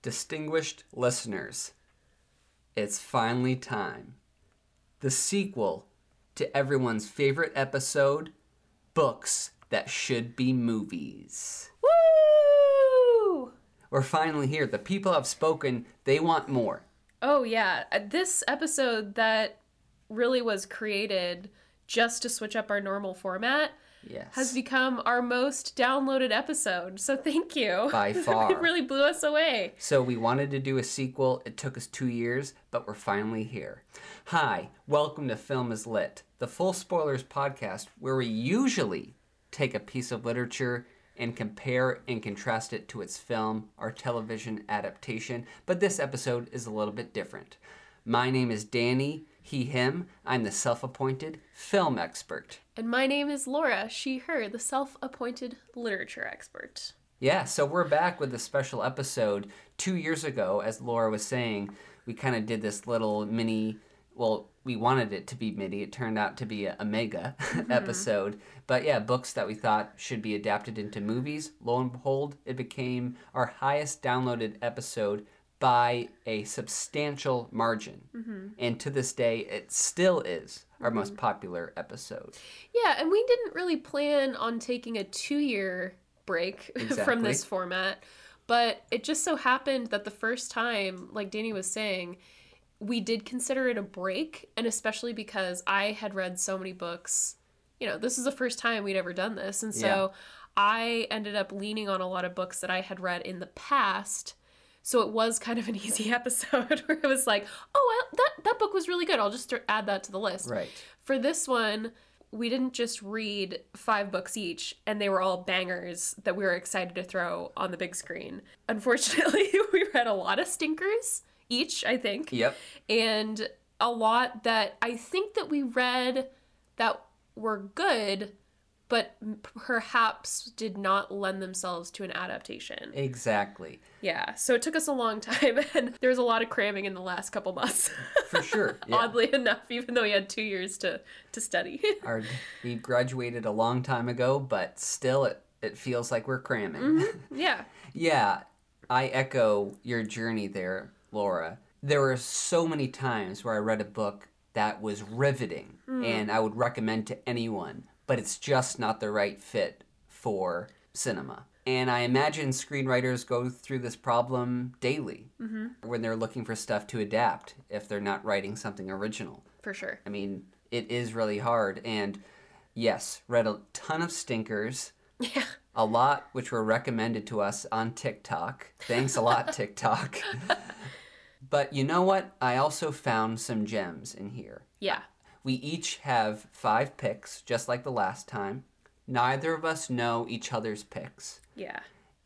Distinguished listeners, it's finally time. The sequel to everyone's favorite episode, Books That Should Be Movies. Woo! We're finally here. The people have spoken. They want more. Oh, yeah. This episode that really was created just to switch up our normal format has become our most downloaded episode. So thank you. By far. It really blew us away. So we wanted to do a sequel. It took us 2 years, but we're finally here. Hi, welcome to Film is Lit, the full spoilers podcast where we usually take a piece of literature and compare and contrast it to its film or television adaptation. But this episode is a little bit different. My name is Danny He, him. I'm the self-appointed film expert. And my name is Laura, she, her, the self-appointed literature expert. Yeah, so we're back with a special episode. 2 years ago, as Laura was saying, we kind of did this little mini, well, we wanted it to be mini. It turned out to be a mega episode. But yeah, books that we thought should be adapted into movies. Lo and behold, it became our highest downloaded episode by a substantial margin. And to this day, it still is our most popular episode. Yeah, and we didn't really plan on taking a 2 year break from this format, but it just so happened that the first time, like Danny was saying, we did consider it a break, and especially because I had read so many books. You know, this is the first time we'd ever done this, and so I ended up leaning on a lot of books that I had read in the past. So it was kind of an easy episode where it was like, oh, that book was really good. I'll just add that to the list. Right. For this one, we didn't just read 5 books each, and they were all bangers that we were excited to throw on the big screen. Unfortunately, we read a lot of stinkers each, I think. Yep. And a lot that I think that we read that were good, but perhaps did not lend themselves to an adaptation. Exactly. Yeah, so it took us a long time, and there was a lot of cramming in the last couple months. For sure. Yeah. Oddly enough, even though we had 2 years to study. We graduated a long time ago, but still it feels like we're cramming. Yeah. Yeah, I echo your journey there, Laura. There were so many times where I read a book that was riveting, and I would recommend to anyone, but it's just not the right fit for cinema. And I imagine screenwriters go through this problem daily when they're looking for stuff to adapt if they're not writing something original. For sure. I mean, it is really hard. And yes, read a ton of stinkers. Yeah. A lot which were recommended to us on TikTok. Thanks a lot, TikTok. But you know what? I also found some gems in here. Yeah. We each have 5 picks, just like the last time. Neither of us know each other's picks. Yeah.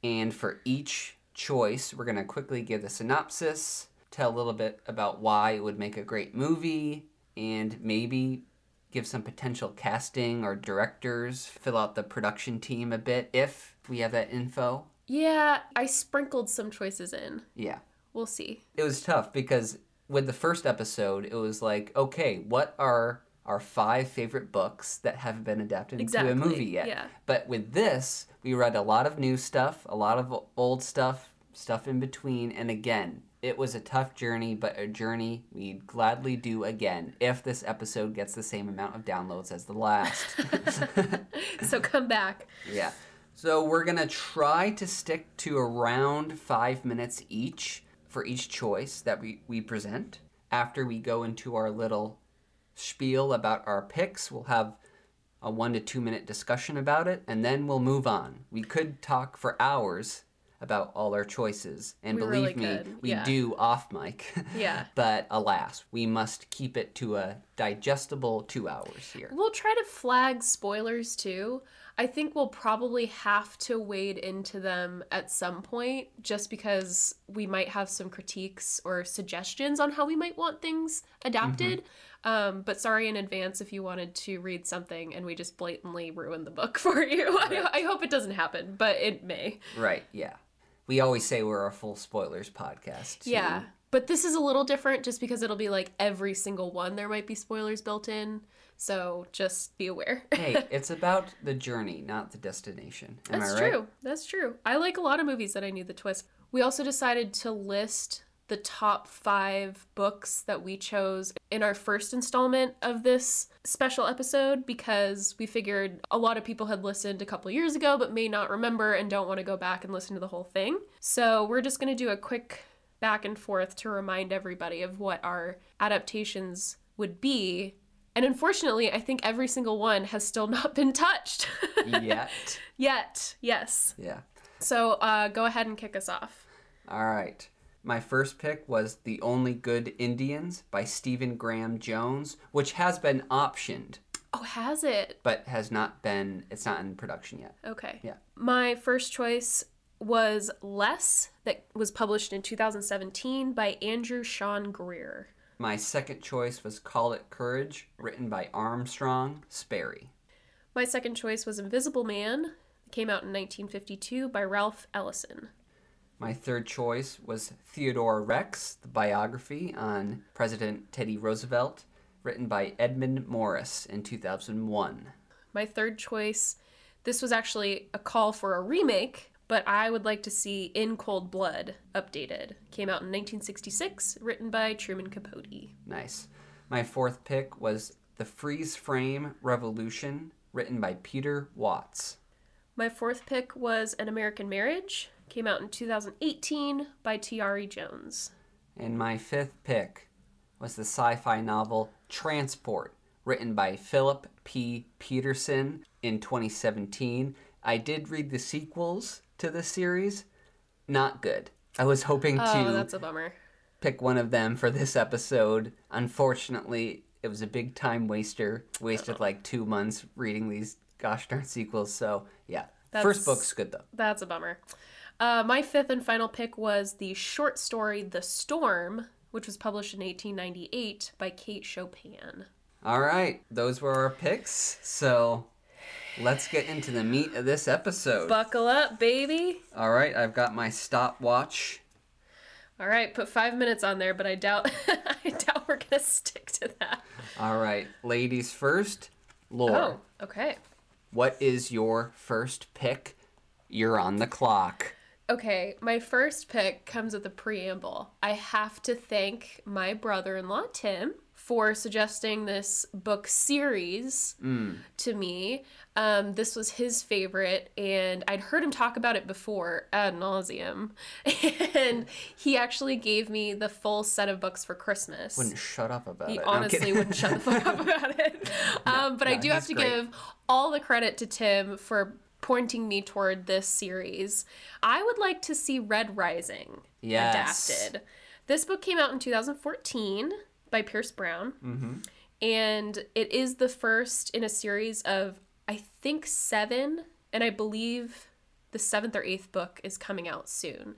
And for each choice, we're going to quickly give the synopsis, tell a little bit about why it would make a great movie, and maybe give some potential casting or directors, fill out the production team a bit, if we have that info. Yeah, I sprinkled some choices in. Yeah. We'll see. It was tough because with the first episode, it was like, okay, what are our 5 favorite books that haven't been adapted into a movie yet? Yeah. But with this, we read a lot of new stuff, a lot of old stuff, stuff in between. And again, it was a tough journey, but a journey we'd gladly do again if this episode gets the same amount of downloads as the last. So come back. Yeah. So we're going to try to stick to around 5 minutes each for each choice that we present. After we go into our little spiel about our picks, we'll have a 1 to 2 minute discussion about it, and then we'll move on. We could talk for hours about all our choices, and we do off mic. Yeah. But alas, we must keep it to a digestible 2 hours here. We'll try to flag spoilers too. I think we'll probably have to wade into them at some point, just because we might have some critiques or suggestions on how we might want things adapted. But sorry in advance if you wanted to read something and we just blatantly ruined the book for you. Right. I hope it doesn't happen, but it may. Right, yeah. We always say we're a full spoilers podcast. So. Yeah, but this is a little different just because it'll be like every single one there might be spoilers built in. So just be aware. Hey, it's about the journey, not the destination. Am I right? That's true. That's true. I like a lot of movies that I knew the twist. We also decided to list the top 5 books that we chose in our first installment of this special episode, because we figured a lot of people had listened a couple years ago but may not remember and don't want to go back and listen to the whole thing. So we're just going to do a quick back and forth to remind everybody of what our adaptations would be. And unfortunately, I think every single one has still not been touched. Yet. Yet, yes. Yeah. So go ahead and kick us off. All right. My first pick was The Only Good Indians by Stephen Graham Jones, which has been optioned. Oh, has it? But it's not in production yet. Okay. Yeah. My first choice was Less, that was published in 2017 by Andrew Sean Greer. My second choice was Call It Courage, written by Armstrong Sperry. My second choice was Invisible Man, that came out in 1952 by Ralph Ellison. My third choice was Theodore Rex, the biography on President Teddy Roosevelt, written by Edmund Morris in 2001. My third choice, this was actually a call for a remake, but I would like to see In Cold Blood updated. Came out in 1966, written by Truman Capote. Nice. My fourth pick was The Freeze Frame Revolution, written by Peter Watts. My fourth pick was An American Marriage. Came out in 2018 by Tiare Jones. And my fifth pick was the sci-fi novel Transport, written by Philip P. Peterson in 2017. I did read the sequels to this series. Not good. I was hoping to that's a bummer. Pick one of them for this episode. Unfortunately, it was a big time waster. Wasted like 2 months reading these gosh darn sequels. So, yeah. First book's good, though. That's a bummer. My fifth and final pick was the short story The Storm, which was published in 1898 by Kate Chopin. All right. Those were our picks. So let's get into the meat of this episode. Buckle up, baby. All right. I've got my stopwatch. All right. Put 5 minutes on there, but I doubt I doubt we're going to stick to that. All right. Ladies first. Laura. Oh, okay. What is your first pick? You're on the clock. Okay, my first pick comes with a preamble. I have to thank my brother-in-law, Tim, for suggesting this book series to me. This was his favorite, and I'd heard him talk about it before ad nauseum. And he actually gave me the full set of books for Christmas. Wouldn't shut up about it. He honestly wouldn't shut the fuck up about it. I do have to give all the credit to Tim for pointing me toward this series. I would like to see Red Rising adapted. This book came out in 2014 by Pierce Brown, and it is the first in a series of, I think, 7, and I believe the 7th or 8th book is coming out soon.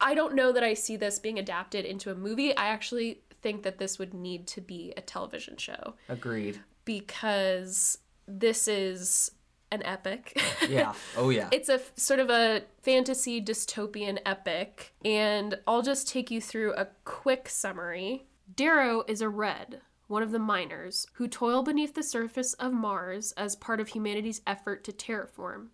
I don't know that I see this being adapted into a movie. I actually think that this would need to be a television show. Agreed. Because this is an epic. Yeah. Oh, yeah. It's a sort of a fantasy dystopian epic, and I'll just take you through a quick summary. Darrow is a Red, one of the miners, who toil beneath the surface of Mars as part of humanity's effort to terraform.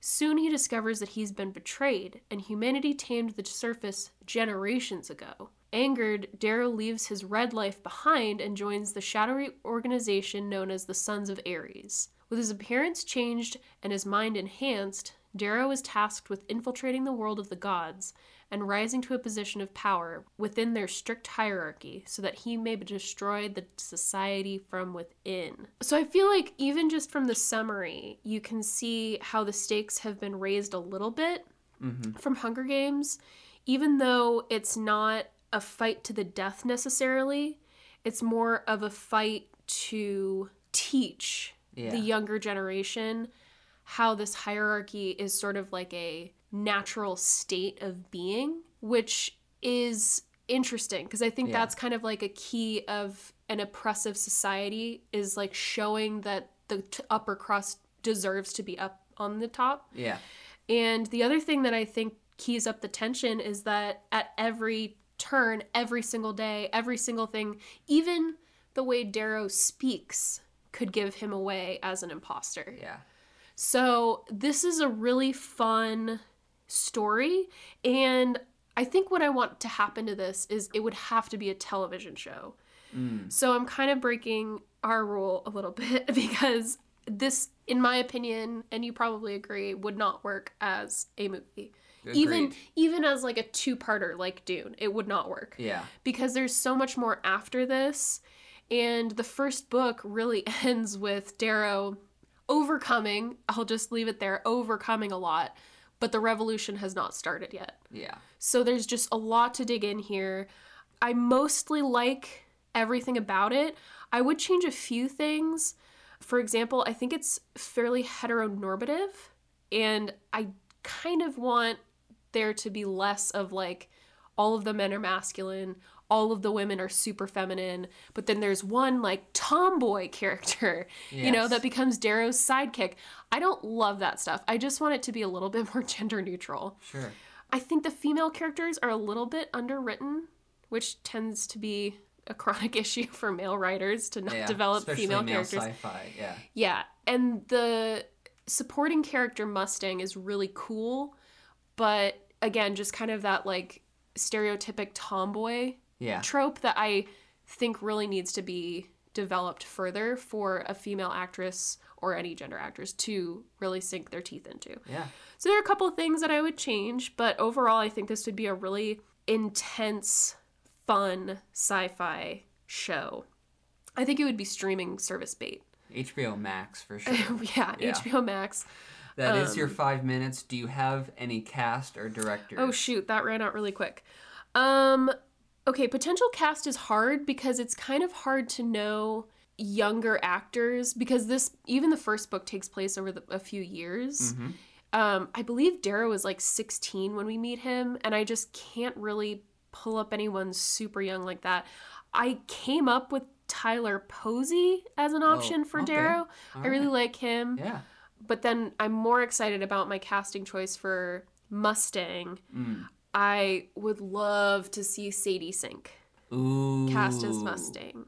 Soon he discovers that he's been betrayed, and humanity tamed the surface generations ago. Angered, Darrow leaves his Red life behind and joins the shadowy organization known as the Sons of Ares. With his appearance changed and his mind enhanced, Darrow is tasked with infiltrating the world of the gods and rising to a position of power within their strict hierarchy so that he may destroy the society from within. So I feel like even just from the summary, you can see how the stakes have been raised a little bit from Hunger Games, even though it's not a fight to the death necessarily. It's more of a fight to teach the younger generation how this hierarchy is sort of like a natural state of being, which is interesting because I think that's kind of like a key of an oppressive society, is like showing that the upper crust deserves to be up on the top. Yeah. And the other thing that I think keys up the tension is that at every turn, every single day, every single thing, even the way Darrow speaks could give him away as an imposter. Yeah. So this is a really fun story, and I think what I want to happen to this is it would have to be a television show. So I'm kind of breaking our rule a little bit, because this, in my opinion, and you probably agree, would not work as a movie. Agreed. Even as like a two-parter like Dune, it would not work. Yeah. Because there's so much more after this, and the first book really ends with Darrow overcoming, I'll just leave it there, overcoming a lot, but the revolution has not started yet. Yeah. So there's just a lot to dig in here. I mostly like everything about it. I would change a few things. For example, I think it's fairly heteronormative, and I kind of want there to be less of like all of the men are masculine, all of the women are super feminine, but then there's one like tomboy character, yes, you know, that becomes Darrow's sidekick. I don't love that stuff. I just want it to be a little bit more gender neutral. Sure. I think the female characters are a little bit underwritten, which tends to be a chronic issue for male writers to not develop female characters. Especially male sci-fi, yeah. Yeah, and the supporting character Mustang is really cool, but again, just kind of that like stereotypic tomboy trope that I think really needs to be developed further for a female actress or any gender actors to really sink their teeth into. Yeah. So there are a couple of things that I would change, but overall I think this would be a really intense, fun sci-fi show. I think it would be streaming service bait. HBO Max for sure. Yeah, HBO Max. That is your 5 minutes. Do you have any cast or directors? Oh shoot, that ran out really quick. Okay, potential cast is hard because it's kind of hard to know younger actors, because this, even the first book takes place over a few years. Mm-hmm. I believe Darrow was like 16 when we meet him, and I just can't really pull up anyone super young like that. I came up with Tyler Posey as an option for Darrow. All I really like him. Yeah. But then I'm more excited about my casting choice for Mustang. I would love to see Sadie Sink cast as Mustang.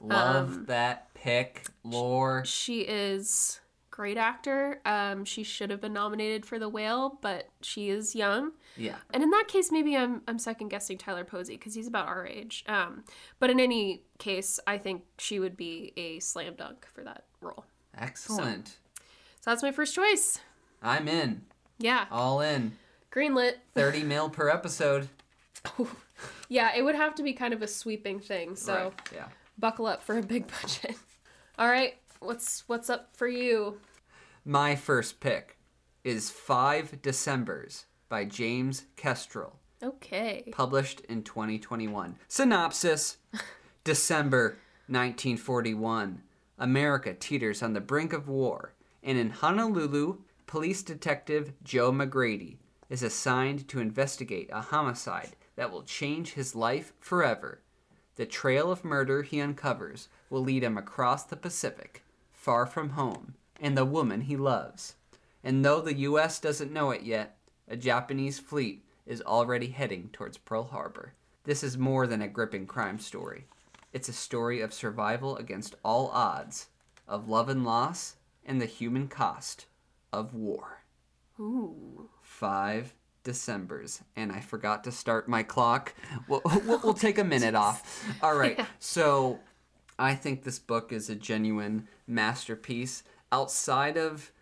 Love that pick, Lore. She is great actor. She should have been nominated for The Whale, but she is young. Yeah. And in that case, maybe I'm second guessing Tyler Posey because he's about our age. But in any case, I think she would be a slam dunk for that role. Excellent. So that's my first choice. I'm in. Yeah. All in. Greenlit. 30 mil per episode. Yeah, it would have to be kind of a sweeping thing. So buckle up for a big budget. All right. What's up for you? My first pick is 5 Decembers by James Kestrel. Okay. Published in 2021. Synopsis. December 1941. America teeters on the brink of war, and in Honolulu, police detective Joe McGrady is assigned to investigate a homicide that will change his life forever. The trail of murder he uncovers will lead him across the Pacific, far from home, and the woman he loves. And though the U.S. doesn't know it yet, a Japanese fleet is already heading towards Pearl Harbor. This is more than a gripping crime story. It's a story of survival against all odds, of love and loss, and the human cost of war. Ooh. 5 Decembers. And I forgot to start my clock. We'll take a minute off. All right. Yeah. So I think this book is a genuine masterpiece. Outside of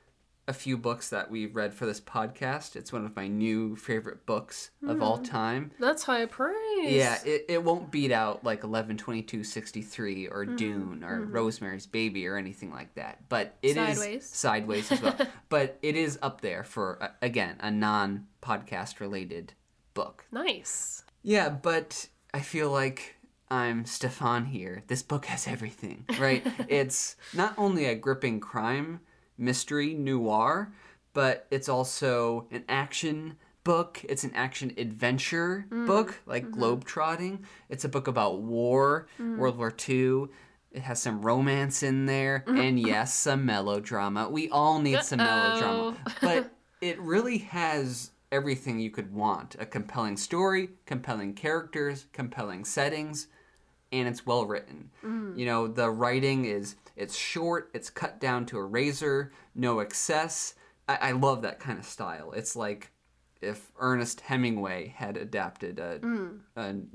a few books that we've read for this podcast, it's one of my new favorite books of all time. That's high praise. Yeah, it won't beat out like 11/22/63 or Dune or Rosemary's Baby or anything like that. But it is Sideways as well. But it is up there for, again, a non-podcast related book. Nice. Yeah, but I feel like I'm Stefan here. This book has everything, right? It's not only a gripping crime mystery noir, but it's also an action book. It's an action adventure book, like globetrotting. It's a book about war, World War II. It has some romance in there, and yes, some melodrama. We all need some melodrama. But it really has everything you could want. A compelling story, compelling characters, compelling settings, and it's well written. You know, the writing is, it's short, it's cut down to a razor, no excess. I love that kind of style. It's like if Ernest Hemingway had adapted a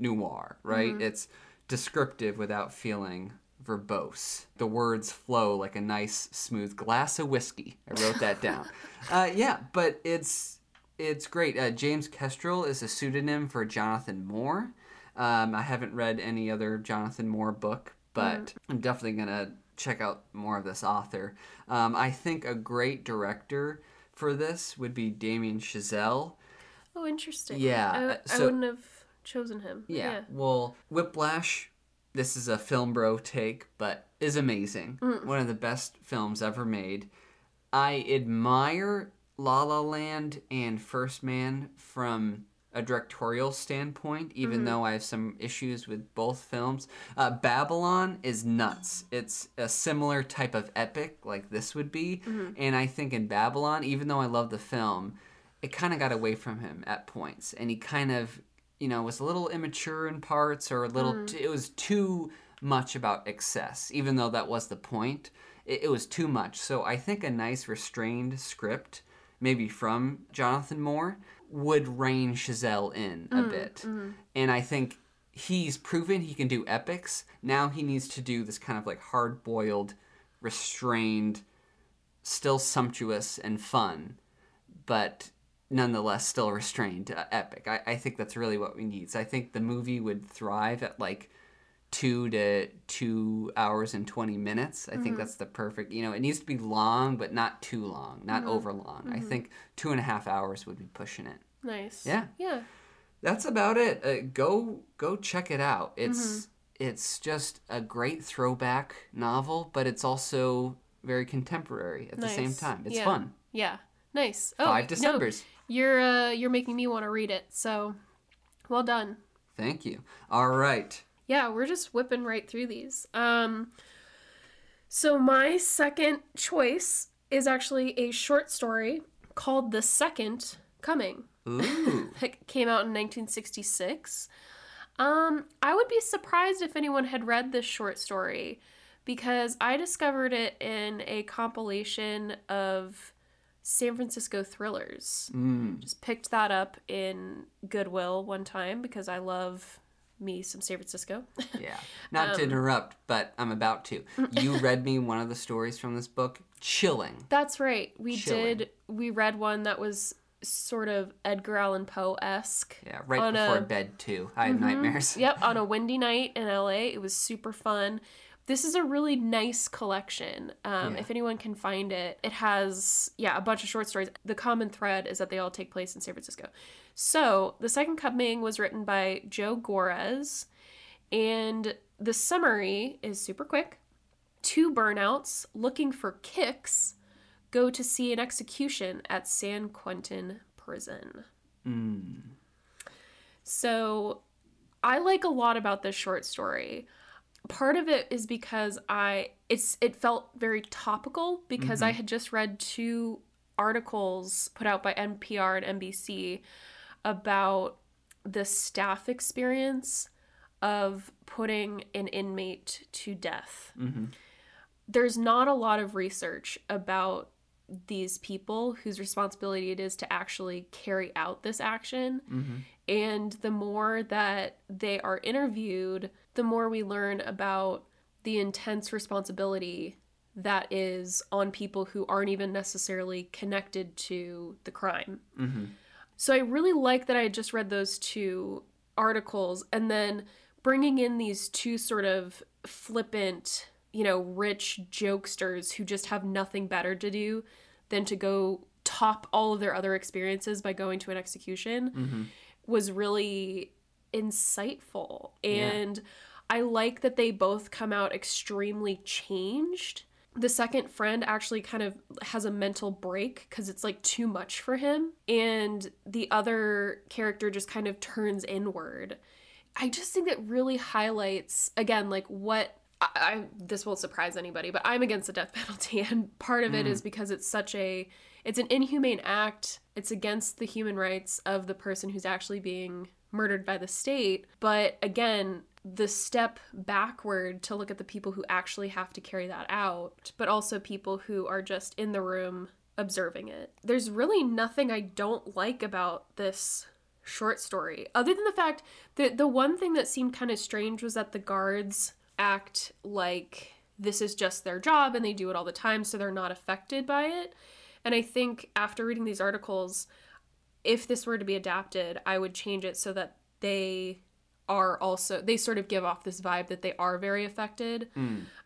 noir, right? Mm-hmm. It's descriptive without feeling verbose. The words flow like a nice, smooth glass of whiskey. I wrote that down. Yeah, but it's great. James Kestrel is a pseudonym for Jonathan Moore. I haven't read any other Jonathan Moore book, but I'm definitely going to check out more of this author. I think a great director for this would be Damien Chazelle. Oh, interesting. Yeah. I wouldn't have chosen him. Yeah. Well, Whiplash, this is a film bro take, but is amazing. Mm. One of the best films ever made. I admire La La Land and First Man from a directorial standpoint, even though I have some issues with both films. Babylon is nuts. It's a similar type of epic like this would be. And I think in Babylon, even though I love the film, it kind of got away from him at points. And he kind of, you know, was a little immature in parts, or a little, it was too much about excess, even though that was the point. It was too much. So I think a nice restrained script, maybe from Jonathan Moore, would rein Chazelle in a bit. And I think he's proven he can do epics. Now he needs to do this kind of like hard-boiled, restrained, still sumptuous and fun, but nonetheless still restrained epic. I think that's really what we need. So I think the movie would thrive at like 2 to 2 hours and 20 minutes. I think that's the perfect, you know, it needs to be long, but not too long, not over long. I think 2.5 hours would be pushing it. Nice. Yeah. Yeah. That's about it. Go check it out. It's just a great throwback novel, but it's also very contemporary at the same time. It's fun. Yeah. Nice. Oh, 5 Decembers. No, you're making me want to read it. So well done. Thank you. All right. Yeah, we're just whipping right through these. So my second choice is actually a short story called The Second Coming. Ooh. It came out in 1966. I would be surprised if anyone had read this short story, because I discovered it in a compilation of San Francisco thrillers. Just picked that up in Goodwill one time because I love me some San Francisco. Yeah. Not to interrupt, but I'm about to. You read me one of the stories from this book. Chilling. That's right. We read one that was sort of Edgar Allan Poe-esque. Yeah, right before bed, too. I had nightmares. Yep, on a windy night in LA. It was super fun. This is a really nice collection. If anyone can find it, it has, a bunch of short stories. The common thread is that they all take place in San Francisco. So, The Second Coming was written by Joe Gores, and the summary is super quick. 2 burnouts looking for kicks go to see an execution at San Quentin Prison. So, I like a lot about this short story. Part of it is because it felt very topical, because I had just read 2 articles put out by NPR and NBC about the staff experience of putting an inmate to death. There's not a lot of research about these people whose responsibility it is to actually carry out this action. And the more that they are interviewed, the more we learn about the intense responsibility that is on people who aren't even necessarily connected to the crime. So I really like that I had just read those 2 articles, and then bringing in these 2 sort of flippant, rich jokesters who just have nothing better to do than to go top all of their other experiences by going to an execution was really insightful. And I like that they both come out extremely changed. The second friend actually kind of has a mental break because it's like too much for him. And the other character just kind of turns inward. I just think that really highlights, again, like what I this won't surprise anybody, but I'm against the death penalty. And part of it is because it's an inhumane act. It's against the human rights of the person who's actually being murdered by the state. But again, the step backward to look at the people who actually have to carry that out, but also people who are just in the room observing it. There's really nothing I don't like about this short story, other than the fact that the one thing that seemed kind of strange was that the guards act like this is just their job and they do it all the time, so they're not affected by it. And I think after reading these articles, if this were to be adapted, I would change it so that they are also, they sort of give off this vibe that they are very affected,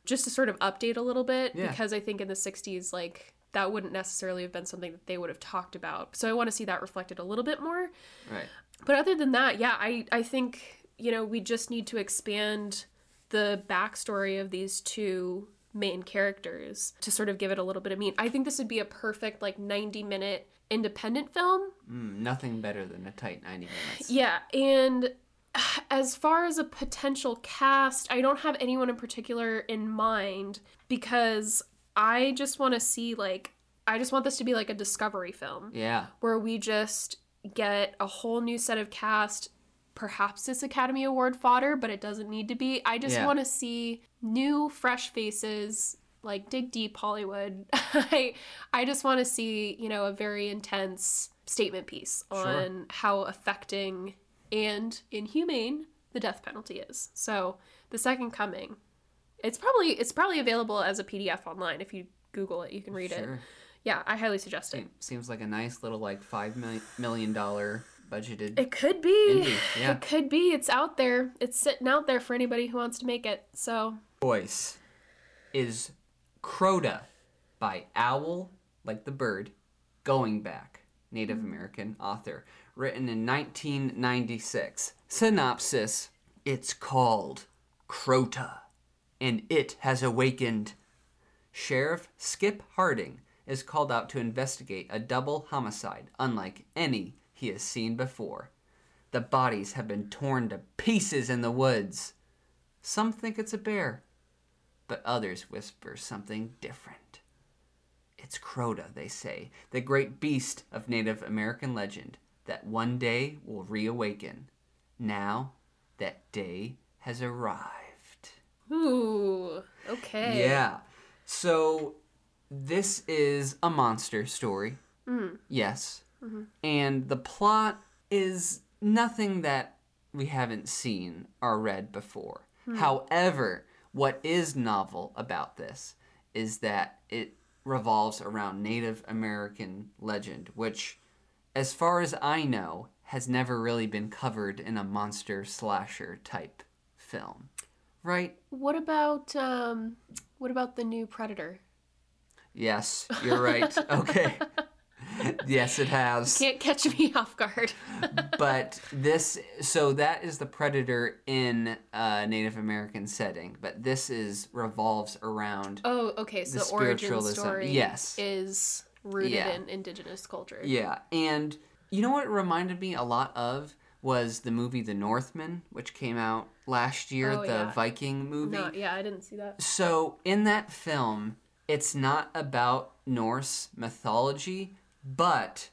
just to sort of update a little bit, because I think in the 60s, like, that wouldn't necessarily have been something that they would have talked about. So I want to see that reflected a little bit more. Right. But other than that, yeah, I think, you know, we just need to expand the backstory of these two main characters to sort of give it a little bit of meat. I think this would be a perfect, like, 90-minute independent film. Nothing better than a tight 90 minutes. Yeah, and as far as a potential cast, I don't have anyone in particular in mind, because I just want to see, like, I just want this to be like a discovery film. Yeah. Where we just get a whole new set of cast. Perhaps it's Academy Award fodder, but it doesn't need to be. I just want to see new, fresh faces, like, dig deep, Hollywood. I just want to see, you know, a very intense statement piece on how affecting and inhumane the death penalty is. So, The Second Coming. It's probably available as a PDF online. If you Google it, you can read it. Yeah, I highly suggest it. Seems like a nice little, like, $5 million budgeted. It could be. Indie. Yeah. It could be. It's out there. It's sitting out there for anybody who wants to make it. So. Voice is Crota by Owl, like the bird, Going Back, Native American author, written in 1996. Synopsis: it's called Crota, and it has awakened. Sheriff Skip Harding is called out to investigate a double homicide unlike any he has seen before. The bodies have been torn to pieces in the woods. Some think it's a bear, but others whisper something different. It's Crota, they say, the great beast of Native American legend that one day will reawaken. Now, that day has arrived. Ooh, okay. Yeah. So, this is a monster story. Yes. And the plot is nothing that we haven't seen or read before. However, what is novel about this is that it revolves around Native American legend, which, as far as I know, has never really been covered in a monster slasher type film. Right. What about the new Predator? Yes, you're right. Okay. Yes, it has. You can't catch me off guard. But that is the Predator in a Native American setting, but this revolves around. Oh, okay. So the origin story is rooted in indigenous culture. Yeah, and you know what it reminded me a lot of was the movie The Northman, which came out last year, Viking movie. I didn't see that. So, in that film, it's not about Norse mythology, but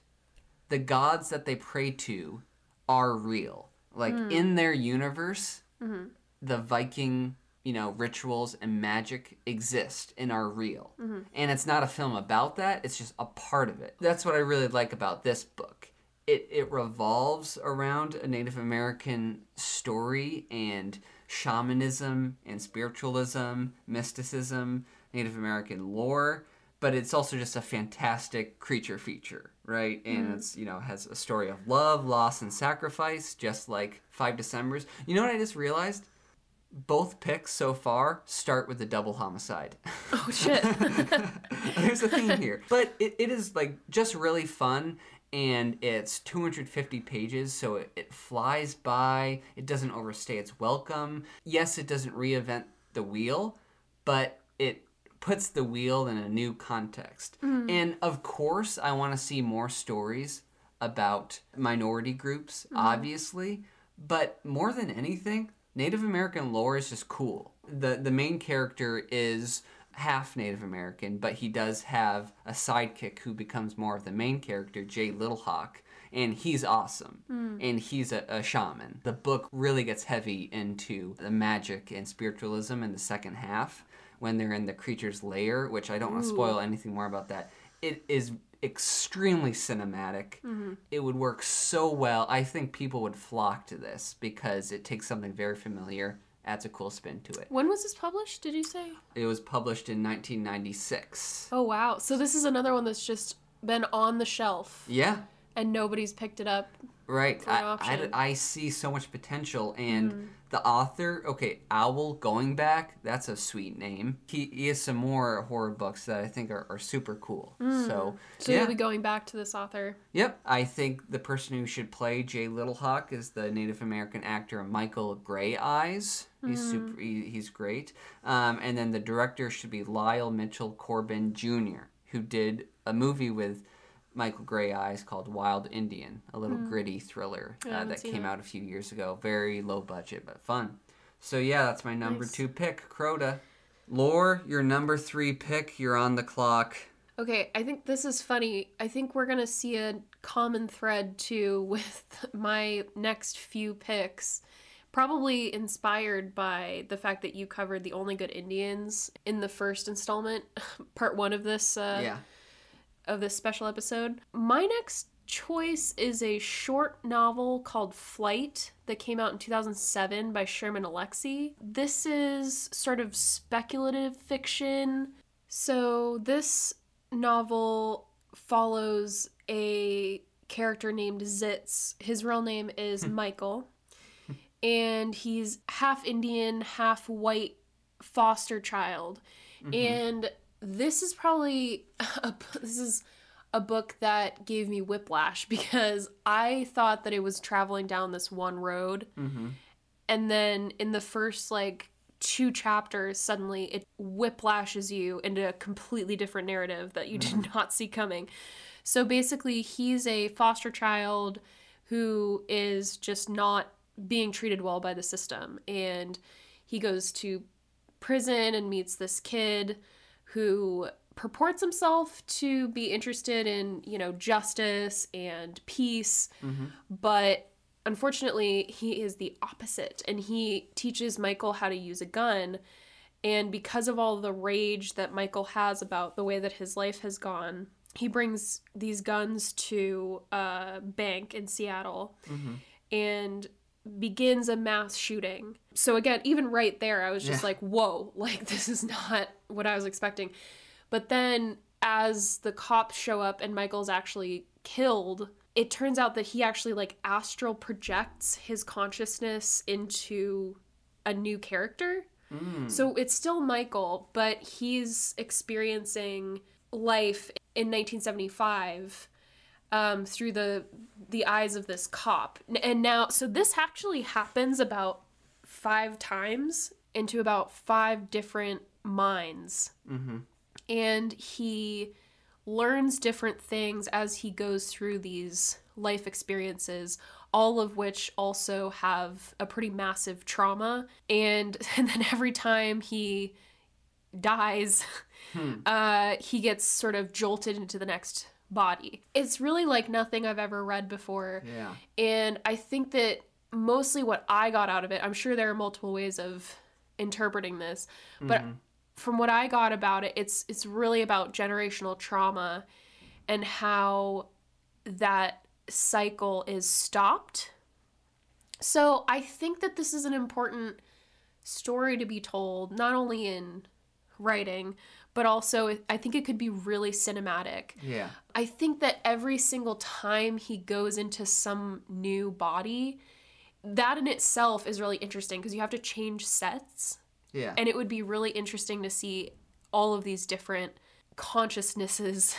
the gods that they pray to are real. Like, in their universe, the Viking, you know, rituals and magic exist and are real. And it's not a film about that, it's just a part of it. That's what I really like about this book. It revolves around a Native American story and shamanism and spiritualism, mysticism, Native American lore, but it's also just a fantastic creature feature, right? And it's, you know, has a story of love, loss, and sacrifice, just like 5 Decembers. You know what I just realized? Both picks so far start with the double homicide. Oh, shit. There's a theme here. But it is, like, just really fun. And it's 250 pages, so it flies by. It doesn't overstay its welcome. Yes, it doesn't reinvent the wheel, but it puts the wheel in a new context. And, of course, I want to see more stories about minority groups, obviously. But more than anything, Native American lore is just cool. The main character is half Native American, but he does have a sidekick who becomes more of the main character, Jay Littlehawk, and he's awesome. And he's a shaman. The book really gets heavy into the magic and spiritualism in the second half when they're in the creature's lair, which I don't want to spoil anything more about that. it is extremely cinematic. Mm-hmm. It would work so well. I think people would flock to this because it takes something very familiar, adds a cool spin to it. When was this published, did you say? It was published in 1996. Oh, wow. So this is another one that's just been on the shelf. Yeah. And nobody's picked it up. Right. I see so much potential. And the author, okay, Owl Going Back, that's a sweet name. He has some more horror books that I think are super cool. Mm. So yeah. You'll be going back to this author. Yep. I think the person who should play Jay Littlehawk is the Native American actor Michael Gray Eyes. He's super. He's great. And then the director should be Lyle Mitchell Corbin Jr., who did a movie with Michael Gray Eyes called Wild Indian, a little gritty thriller that came out a few years ago. Very low budget, but fun. So yeah, that's my number two pick, Crota. Lore, your number three pick. You're on the clock. Okay, I think this is funny. I think we're going to see a common thread, too, with my next few picks. Probably inspired by the fact that you covered The Only Good Indians in the first installment, part one of this of this special episode. My next choice is a short novel called Flight that came out in 2007 by Sherman Alexie. This is sort of speculative fiction. So this novel follows a character named Zitz. His real name is Michael, and he's half Indian, half white foster child. Mm-hmm. And this is probably a book that gave me whiplash because I thought that it was traveling down this one road. Mm-hmm. And then in the first two chapters, suddenly it whiplashes you into a completely different narrative that you did not see coming. So basically he's a foster child who is just not being treated well by the system. And he goes to prison and meets this kid who purports himself to be interested in, justice and peace. Mm-hmm. But unfortunately, he is the opposite. And he teaches Michael how to use a gun. And because of all the rage that Michael has about the way that his life has gone, he brings these guns to a bank in Seattle and begins a mass shooting. So again, even right there, I was just whoa, this is not what I was expecting. But then as the cops show up and Michael's actually killed, it turns out that he actually astral projects his consciousness into a new character. Mm. So it's still Michael, but he's experiencing life in 1975 through the eyes of this cop. And now, so this actually happens about 5 times into about 5 different minds. Mm-hmm. And he learns different things as he goes through these life experiences, all of which also have a pretty massive trauma. And then every time he dies, he gets sort of jolted into the next body. It's really like nothing I've ever read before. Yeah. And I think that mostly what I got out of it, I'm sure there are multiple ways of interpreting this, but from what I got about it, it's really about generational trauma and how that cycle is stopped. So I think that this is an important story to be told, not only in writing, but also I think it could be really cinematic. Yeah. I think that every single time he goes into some new body, that in itself is really interesting because you have to change sets. Yeah. And it would be really interesting to see all of these different consciousnesses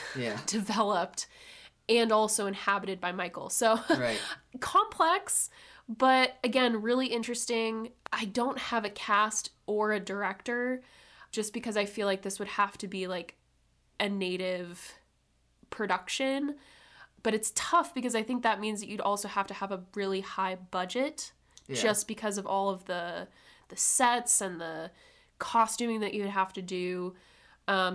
developed and also inhabited by Michael. So complex, but again, really interesting. I don't have a cast or a director just because I feel like this would have to be a native production. But it's tough because I think that means that you'd also have to have a really high budget just because of all of the sets and the costuming that you'd have to do,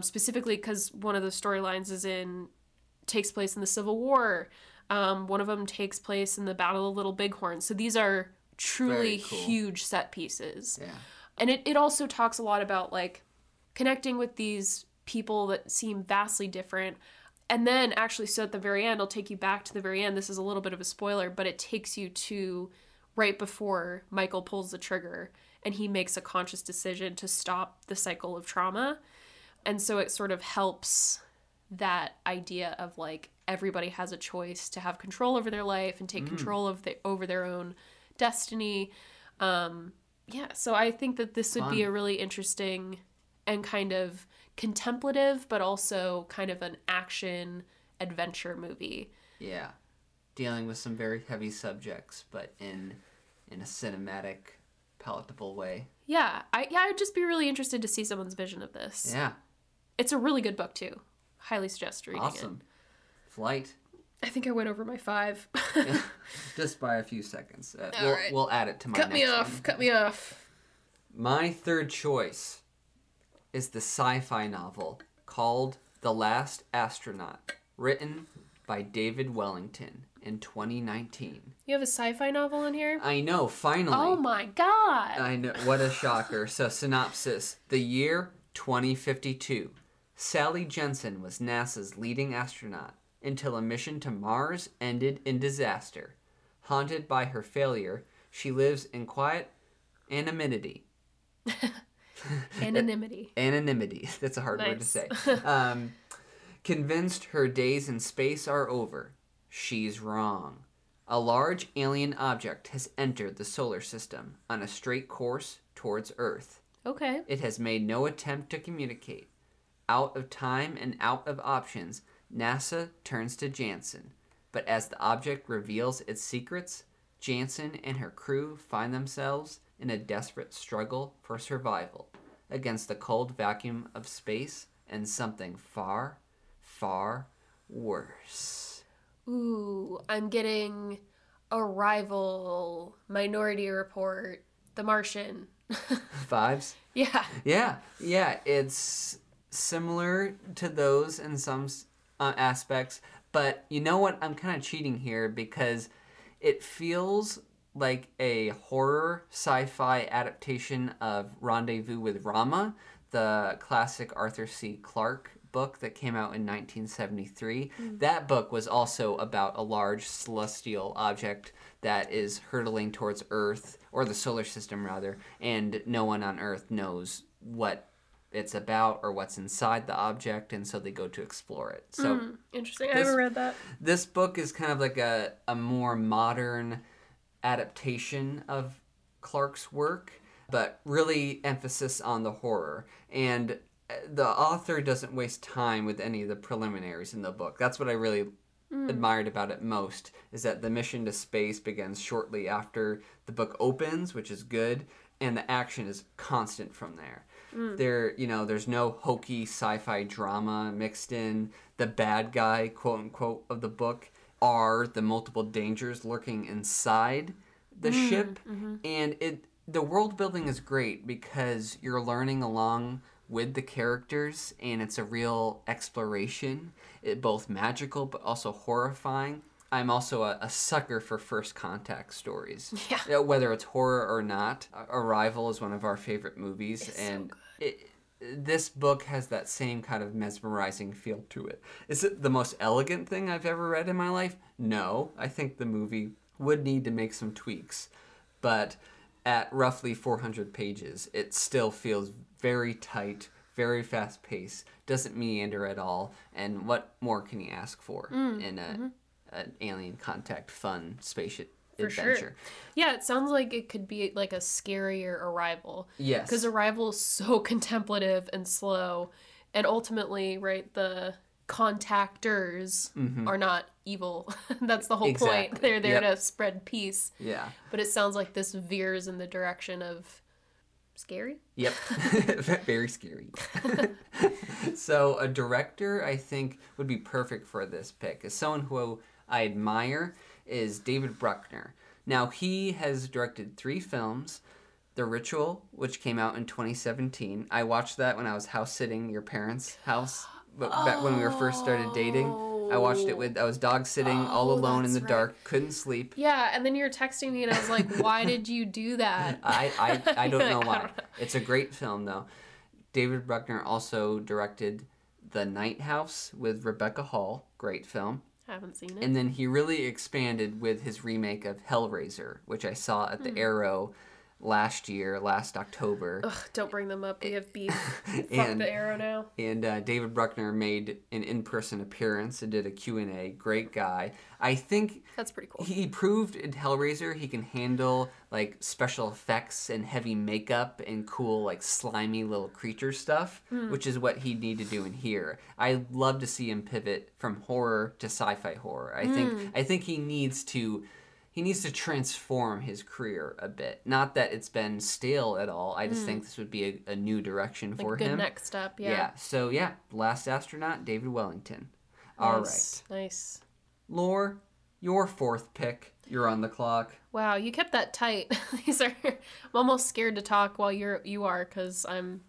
specifically because one of the storylines takes place in the Civil War. One of them takes place in the Battle of Little Bighorn. So these are truly huge set pieces. Yeah. And it also talks a lot about connecting with these people that seem vastly different. And then actually, so at the very end, I'll take you back to the very end. This is a little bit of a spoiler, but it takes you to right before Michael pulls the trigger and he makes a conscious decision to stop the cycle of trauma. And so it sort of helps that idea of like everybody has a choice to have control over their life and take control of over their own destiny. Yeah, so I think that this would be a really interesting and kind of contemplative, but also kind of an action adventure movie. Yeah, dealing with some very heavy subjects, but in a cinematic, palatable way. Yeah, I'd just be really interested to see someone's vision of this. Yeah, it's a really good book too. Highly suggest reading it. Awesome, Flight. I think I went over my 5. Yeah, just by a few seconds. We'll add it to my next one. Cut me off. My third choice is the sci-fi novel called The Last Astronaut, written by David Wellington in 2019. You have a sci-fi novel in here? I know, finally. Oh my God. I know, what a shocker. So, synopsis. The year 2052. Sally Jensen was NASA's leading astronaut until a mission to Mars ended in disaster. Haunted by her failure, she lives in quiet anonymity. Anonymity. That's a hard word to say. Convinced her days in space are over. She's wrong. A large alien object has entered the solar system on a straight course towards Earth. Okay. It has made no attempt to communicate. Out of time and out of options, NASA turns to Jansen. But as the object reveals its secrets, Jansen and her crew find themselves in a desperate struggle for survival against the cold vacuum of space and something far, far worse. Ooh, I'm getting Arrival, Minority Report, The Martian. Vibes? Yeah, it's similar to those in some aspects, but you know what? I'm kind of cheating here because it feels like a horror sci-fi adaptation of Rendezvous with Rama, the classic Arthur C. Clarke book that came out in 1973. Mm-hmm. That book was also about a large celestial object that is hurtling towards Earth, or the solar system rather, and no one on Earth knows what it's about or what's inside the object, and so they go to explore it. So interesting. I haven't read that. This book is kind of like a more modern adaptation of Clarke's work, but really emphasis on the horror. And the author doesn't waste time with any of the preliminaries in the book. That's what I really admired about it most, is that the mission to space begins shortly after the book opens, which is good, and the action is constant from there. There, you know, there's no hokey sci-fi drama mixed in. The bad guy, quote-unquote, of the book are the multiple dangers lurking inside the ship. Mm-hmm. And the world building is great because you're learning along with the characters, and it's a real exploration. It both magical but also horrifying. I'm also a sucker for first contact stories. Yeah. Whether it's horror or not, Arrival is one of our favorite movies. It's and so good. This book has that same kind of mesmerizing feel to it. Is it the most elegant thing I've ever read in my life? No. I think the movie would need to make some tweaks. But at roughly 400 pages, it still feels very tight, very fast paced, doesn't meander at all. And what more can you ask for in an alien contact fun spaceship adventure? Sure. Yeah, it sounds like it could be like a scarier Arrival. Yes. Because Arrival is so contemplative and slow. And ultimately, right, the contactors are not evil. That's the whole point. They're there to spread peace. Yeah. But it sounds like this veers in the direction of scary. Yep. Very scary. So a director, I think, would be perfect for this pick. Is someone who I admire is David Bruckner. Now, he has directed 3 films. The Ritual, which came out in 2017. I watched that when I was house-sitting your parents' house, back when we were first started dating. I watched it I was dog-sitting all alone in the dark, couldn't sleep. Yeah, and then you were texting me and I was like, why did you do that? I don't know why. It's a great film, though. David Bruckner also directed The Night House with Rebecca Hall. Great film. I haven't seen it. And then he really expanded with his remake of Hellraiser, which I saw at the Arrow last October. Ugh, don't bring them up. We have beef. Fuck the Arrow now. And David Bruckner made an in-person appearance and did a Q&A. Great guy. I think... That's pretty cool. He proved in Hellraiser he can handle, like, special effects and heavy makeup and cool, like, slimy little creature stuff, which is what he'd need to do in here. I love to see him pivot from horror to sci-fi horror. I think he needs to... He needs to transform his career a bit. Not that it's been stale at all. I just think this would be a new direction for him. Good next step, yeah. Yeah. So, yeah. Last Astronaut, David Wellington. All right. Nice. Lore, your fourth pick. You're on the clock. Wow, you kept that tight. I'm almost scared to talk while you are because I'm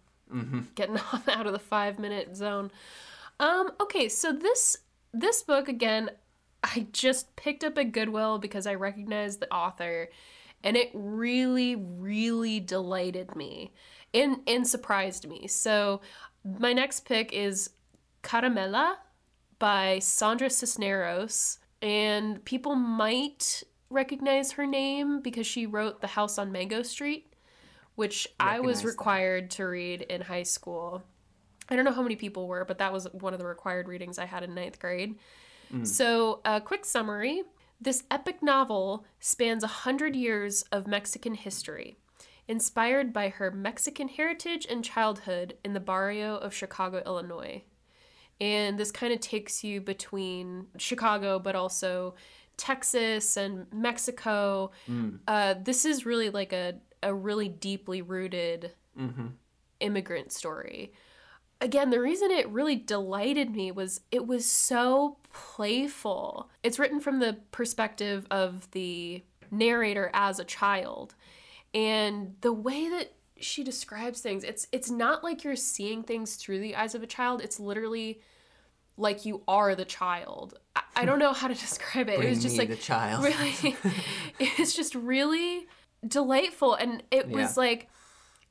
getting out of the 5-minute zone. Okay, so this book, again... I just picked up at Goodwill because I recognized the author, and it really, really delighted me and surprised me. So my next pick is Caramella by Sandra Cisneros, and people might recognize her name because she wrote The House on Mango Street, which I was required to read in high school. I don't know how many people were, but that was one of the required readings I had in 9th grade. So, a quick summary. This epic novel spans 100 years of Mexican history, inspired by her Mexican heritage and childhood in the barrio of Chicago, Illinois. And this kind of takes you between Chicago, but also Texas and Mexico. This is really like a really deeply rooted immigrant story. Again, the reason it really delighted me was it was so playful. It's written from the perspective of the narrator as a child. And the way that she describes things, it's not like you're seeing things through the eyes of a child. It's literally like you are the child. I don't know how to describe it. It was just like the child. Really, it was just really delightful. And it was like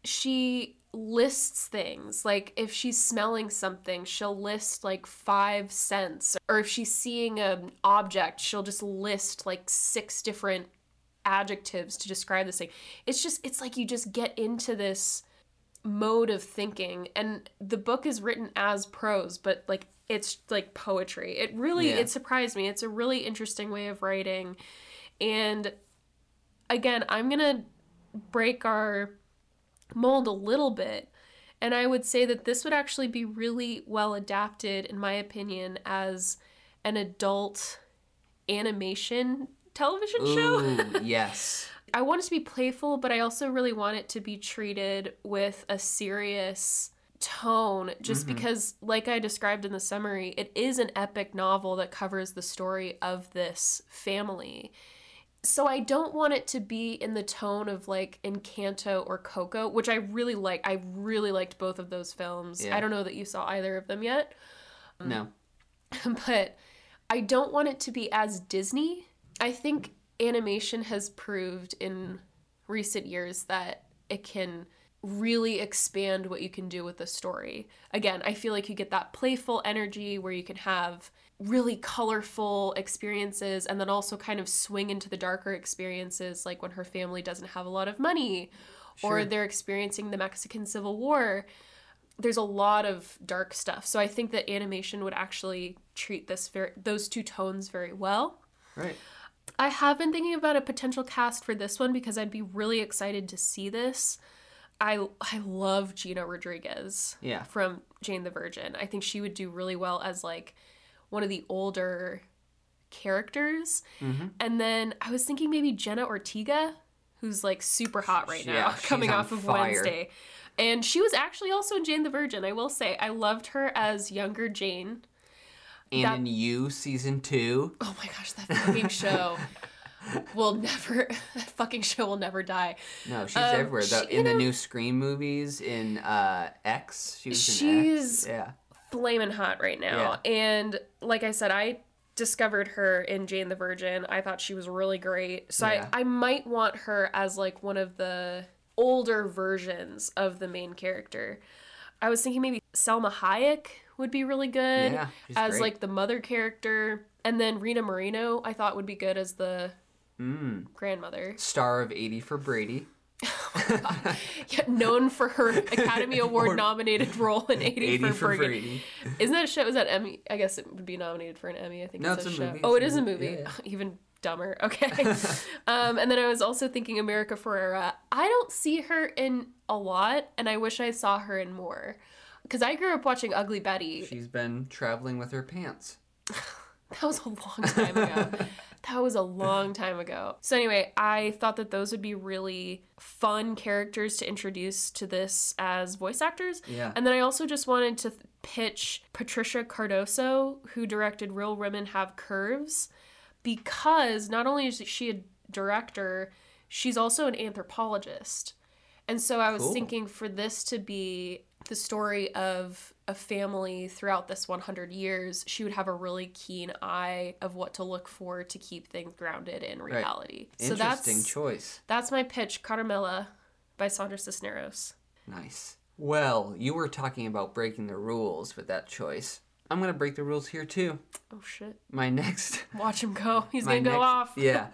she lists things, like if she's smelling something she'll list like 5 cents, or if she's seeing an object she'll just list like 6 different adjectives to describe this thing. It's like you just get into this mode of thinking, and the book is written as prose, but like it's like poetry. It surprised me. It's a really interesting way of writing. And again, I'm gonna break our mold a little bit, and I would say that this would actually be really well adapted, in my opinion, as an adult animation television show. Yes. I want it to be playful, but I also really want it to be treated with a serious tone, just because, like I described in the summary, it is an epic novel that covers the story of this family. So I don't want it to be in the tone of like Encanto or Coco, which I really like. I really liked both of those films. Yeah. I don't know that you saw either of them yet. No. But I don't want it to be as Disney. I think animation has proved in recent years that it can really expand what you can do with a story. Again, I feel like you get that playful energy where you can have really colorful experiences and then also kind of swing into the darker experiences, like when her family doesn't have a lot of money or they're experiencing the Mexican Civil War. There's a lot of dark stuff. So I think that animation would actually treat those two tones very well. Right. I have been thinking about a potential cast for this one because I'd be really excited to see this. I love Gina Rodriguez from Jane the Virgin. I think she would do really well as like one of the older characters. And then I was thinking maybe Jenna Ortega, who's like super hot right now, coming off of fire. Wednesday. And she was actually also in Jane the Virgin, I will say. I loved her as younger Jane. And in You, season 2. Oh my gosh, that fucking show will never die. No, she's everywhere. The new Scream movies, in X. She's in X. Yeah. Flaming hot right now. Yeah. And like I said, I discovered her in Jane the Virgin. I thought she was really great. So I might want her as like one of the older versions of the main character. I was thinking maybe Selma Hayek would be really good as like the mother character. And then Rita Moreno, I thought, would be good as the grandmother. Star of 80 for Brady. Oh my God. Yeah, known for her Academy Award nominated role in 80 for Brady. Isn't that a show? Is that Emmy? I guess it would be nominated for an Emmy. I think no, it's a show. Movie. Oh, it is a movie. Yeah, yeah. Even dumber. Okay. And then I was also thinking America Ferrera. I don't see her in a lot, and I wish I saw her in more. Because I grew up watching Ugly Betty. She's been traveling with her pants. That was a long time ago. So anyway, I thought that those would be really fun characters to introduce to this as voice actors. Yeah. And then I also just wanted to pitch Patricia Cardoso, who directed Real Women Have Curves, because not only is she a director, she's also an anthropologist. And so I was thinking for this to be the story of a family throughout this 100 years, she would have a really keen eye of what to look for to keep things grounded in reality. Right. So Interesting choice. That's my pitch, Caramella by Sandra Cisneros. Nice. Well, you were talking about breaking the rules with that choice. I'm going to break the rules here too. Oh, shit. My next... Watch him go. He's going to go off. Yeah.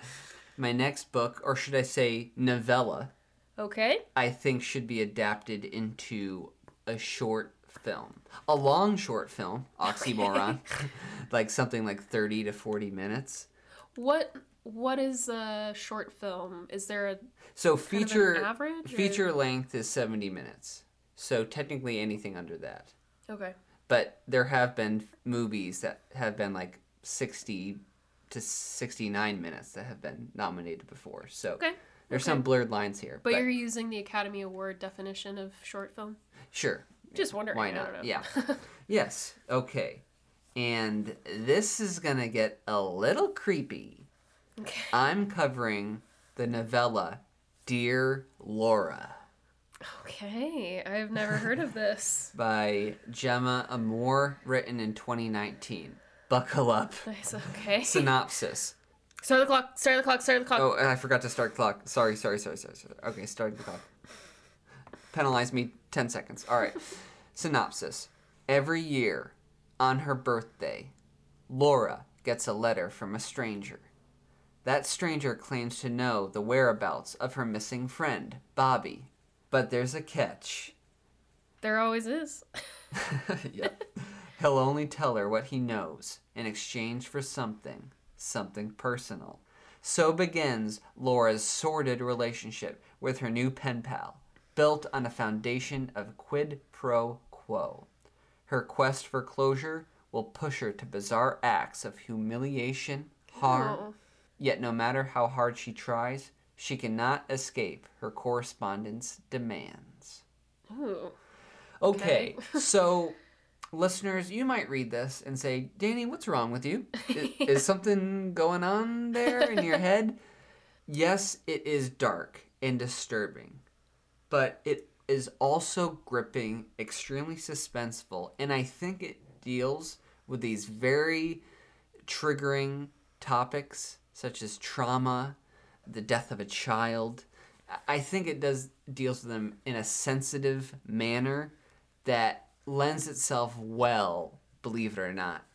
My next book, or should I say novella, okay, I think should be adapted into a short film. A long short film, oxymoron. Like something like 30 to 40 minutes. What is a short film? Is there a kind of an average? Feature length is 70 minutes. So technically anything under that. Okay. But there have been movies that have been like 60 to 69 minutes that have been nominated before. So there's some blurred lines here. But you're using the Academy Award definition of short film? Sure. Just wondering. Why not? I don't know. Yeah. Yes. Okay. And this is going to get a little creepy. Okay. I'm covering the novella Dear Laura. Okay. I've never heard of this. By Gemma Amor, written in 2019. Buckle up. Nice. Okay. Synopsis. Start the clock. Oh, I forgot to start the clock. Sorry. Okay, starting the clock. Penalize me 10 seconds. All right. Synopsis. Every year, on her birthday, Laura gets a letter from a stranger. That stranger claims to know the whereabouts of her missing friend, Bobby. But there's a catch. There always is. Yep. He'll only tell her what he knows in exchange for something personal. So begins Laura's sordid relationship with her new pen pal, built on a foundation of quid pro quo. Her quest for closure will push her to bizarre acts of humiliation, harm, yet no matter how hard she tries, she cannot escape her correspondence demands. Ooh. Okay. So, listeners, you might read this and say, Danny, what's wrong with you? Is something going on there in your head? Yes, it is dark and disturbing. But it is also gripping, extremely suspenseful, and I think it deals with these very triggering topics, such as trauma, the death of a child. I think it deals with them in a sensitive manner that lends itself well, believe it or not,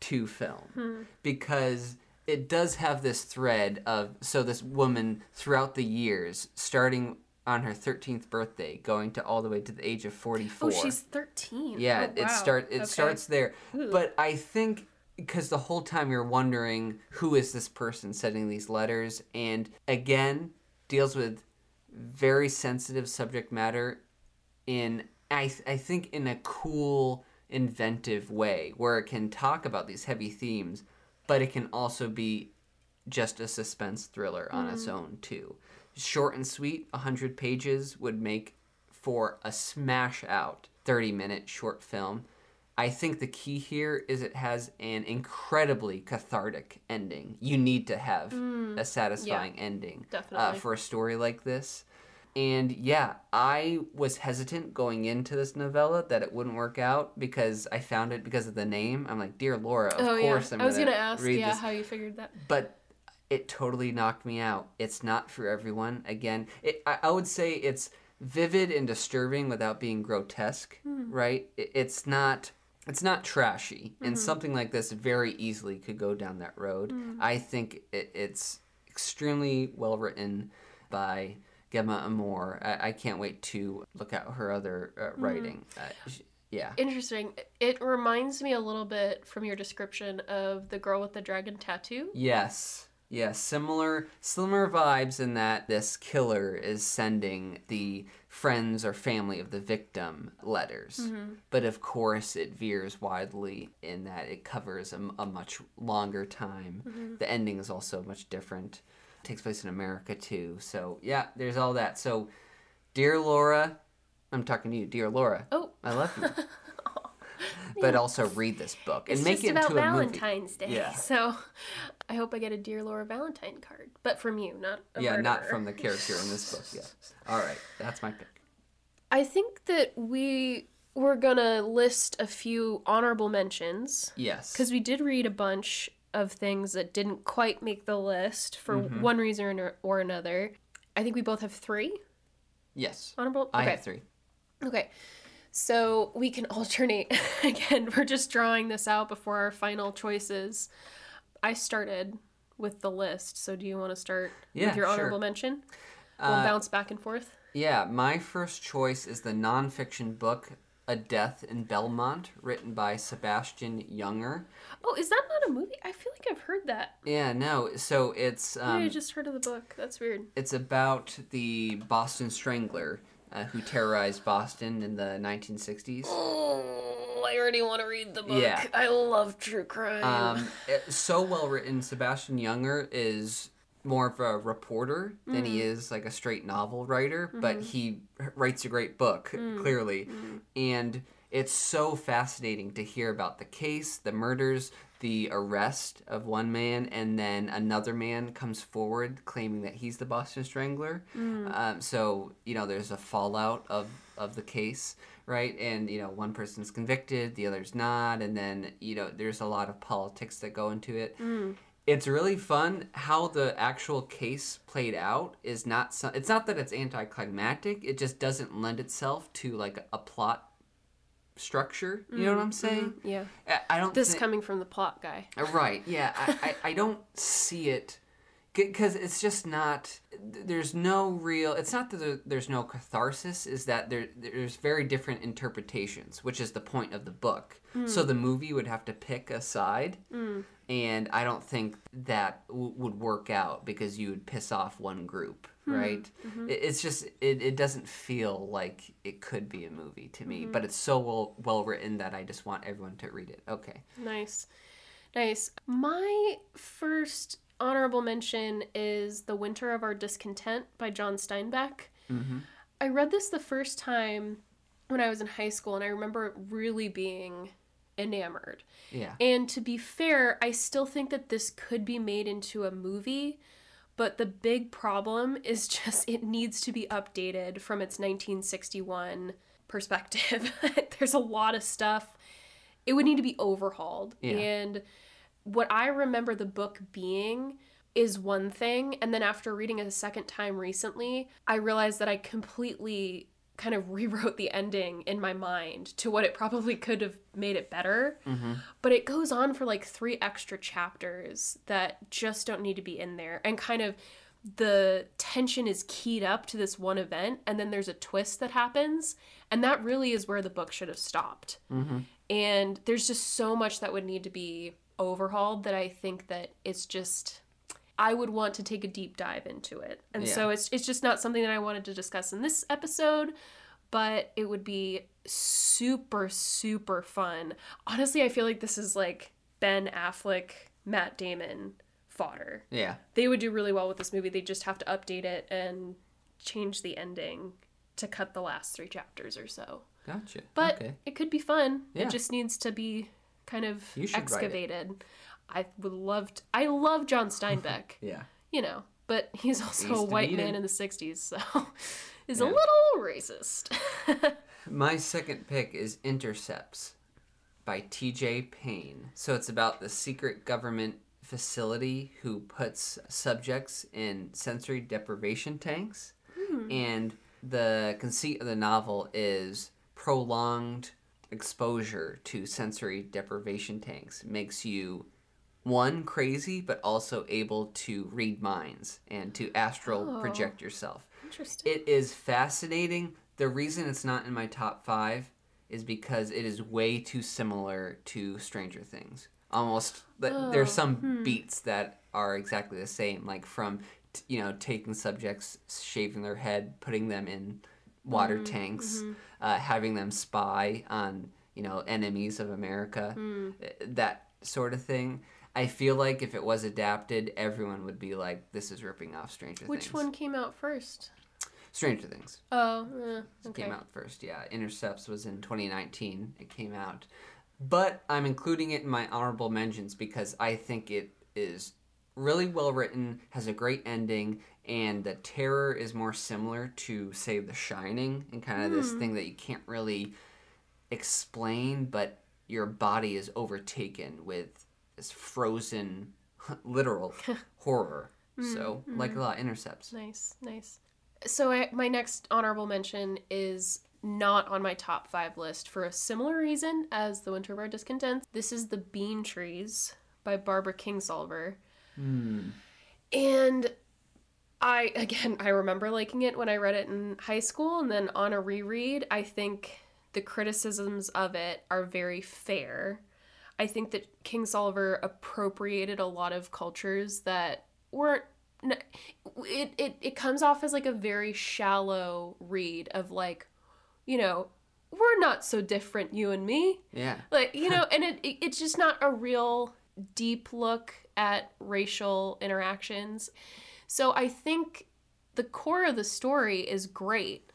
to film. Because it does have this thread of, so this woman throughout the years, starting on her 13th birthday, going to all the way to the age of 44. Oh, she's 13. Yeah, oh, wow. It starts there. Ooh. But I think because the whole time you're wondering who is this person sending these letters, and again deals with very sensitive subject matter in I think in a cool, inventive way where it can talk about these heavy themes, but it can also be just a suspense thriller on its own too. Short and sweet, 100 pages would make for a smash-out 30-minute short film. I think the key here is it has an incredibly cathartic ending. You need to have a satisfying ending for a story like this. And yeah, I was hesitant going into this novella that it wouldn't work out because I found it because of the name. I'm like, Dear Laura, of course I'm going to read this. I was going to ask how you figured that. But it totally knocked me out. It's not for everyone. Again, I would say it's vivid and disturbing without being grotesque, right? It's not trashy, and something like this very easily could go down that road. I think it's extremely well written by Gemma Moore. I can't wait to look at her other writing. Yeah. Interesting. It reminds me a little bit from your description of The Girl with the Dragon Tattoo. Yes. Yeah, similar vibes in that this killer is sending the friends or family of the victim letters. But of course it veers widely in that it covers a much longer time. The ending is also much different. It takes place in America too. So yeah, there's all that. So dear Laura, I'm talking to you, dear Laura. Oh. I love you. But also read this book and make it into a movie. It's about Valentine's Day, yeah. So I hope I get a Dear Laura Valentine card, but from you, not a murderer. Not from the character in this book. Yeah. All right, that's my pick. I think that we were gonna list a few honorable mentions. Yes, because we did read a bunch of things that didn't quite make the list for one reason or another. I think we both have three. Yes, honorable. Okay. I have three. Okay. So we can alternate. Again, we're just drawing this out before our final choices. I started with the list, so do you want to start with your honorable mention? We'll bounce back and forth. Yeah, my first choice is the nonfiction book, A Death in Belmont, written by Sebastian Younger. Oh, is that not a movie? I feel like I've heard that. Yeah, no. So it's... I just heard of the book. That's weird. It's about the Boston Strangler, who terrorized Boston in the 1960s. Oh, I already want to read the book. Yeah. I love true crime. It's so well written. Sebastian Younger is more of a reporter than he is like a straight novel writer, but he writes a great book, clearly. And it's so fascinating to hear about the case, the murders, the arrest of one man, and then another man comes forward claiming that he's the Boston Strangler. So, you know, there's a fallout of the case, right? And, you know, one person's convicted, the other's not, and then, you know, there's a lot of politics that go into it. It's really fun. How the actual case played out is not... it's not that it's anticlimactic, it just doesn't lend itself to, like, a plot structure, you know what I'm saying? Yeah. I don't. This coming from the plot guy. Right. Yeah. I don't see it because it's just not. There's no real. It's not that there's no catharsis. Is that there's very different interpretations, which is the point of the book. So the movie would have to pick a side, and I don't think that would work out because you would piss off one group. Right? It's just, it doesn't feel like it could be a movie to me, but it's so well written that I just want everyone to read it. Okay. Nice. My first honorable mention is The Winter of Our Discontent by John Steinbeck. I read this the first time when I was in high school, and I remember it really being enamored. Yeah. And to be fair, I still think that this could be made into a movie. But the big problem is just it needs to be updated from its 1961 perspective. There's a lot of stuff. It would need to be overhauled. Yeah. And what I remember the book being is one thing. And then after reading it a second time recently, I realized that I completely kind of rewrote the ending in my mind to what it probably could have made it better. But it goes on for like 3 extra chapters that just don't need to be in there. And kind of the tension is keyed up to this one event, and then there's a twist that happens, and that really is where the book should have stopped. And there's just so much that would need to be overhauled that I think that it's just... I would want to take a deep dive into it. And so it's just not something that I wanted to discuss in this episode, but it would be super, super fun. Honestly, I feel like this is like Ben Affleck, Matt Damon fodder. Yeah. They would do really well with this movie. They just have to update it and change the ending to cut the last 3 chapters or so. Gotcha. But it could be fun. Yeah. It just needs to be kind of excavated. I would love to. I love John Steinbeck. You know, but he's also a white man in the 60s, so he's a little racist. My second pick is Intercepts by T.J. Payne. So it's about the secret government facility who puts subjects in sensory deprivation tanks. And The conceit of the novel is prolonged exposure to sensory deprivation tanks makes you, one, crazy, but also able to read minds and to astral project yourself. Interesting. It is fascinating. The reason it's not in my top 5 is because it is way too similar to Stranger Things. Almost, there's some beats that are exactly the same, like from, you know, taking subjects, shaving their head, putting them in water tanks, having them spy on, you know, enemies of America, that sort of thing. I feel like if it was adapted, everyone would be like, this is ripping off Stranger Things. Which one came out first? Stranger Things. Oh, okay. It came out first, yeah. Intercepts was in 2019. It came out. But I'm including it in my honorable mentions because I think it is really well written, has a great ending, and the terror is more similar to, say, The Shining, and kind of this thing that you can't really explain, but your body is overtaken with this frozen, literal horror. So, like a lot, Intercepts. Nice. So my next honorable mention is not on my top 5 list for a similar reason as The Winter of Our Discontents. This is The Bean Trees by Barbara Kingsolver. And I remember liking it when I read it in high school, and then on a reread, I think the criticisms of it are very fair. I think that Kingsolver appropriated a lot of cultures that weren't. It comes off as like a very shallow read of like, you know, we're not so different, you and me. Yeah. Like, you know, and it's just not a real deep look at racial interactions. So I think the core of the story is great.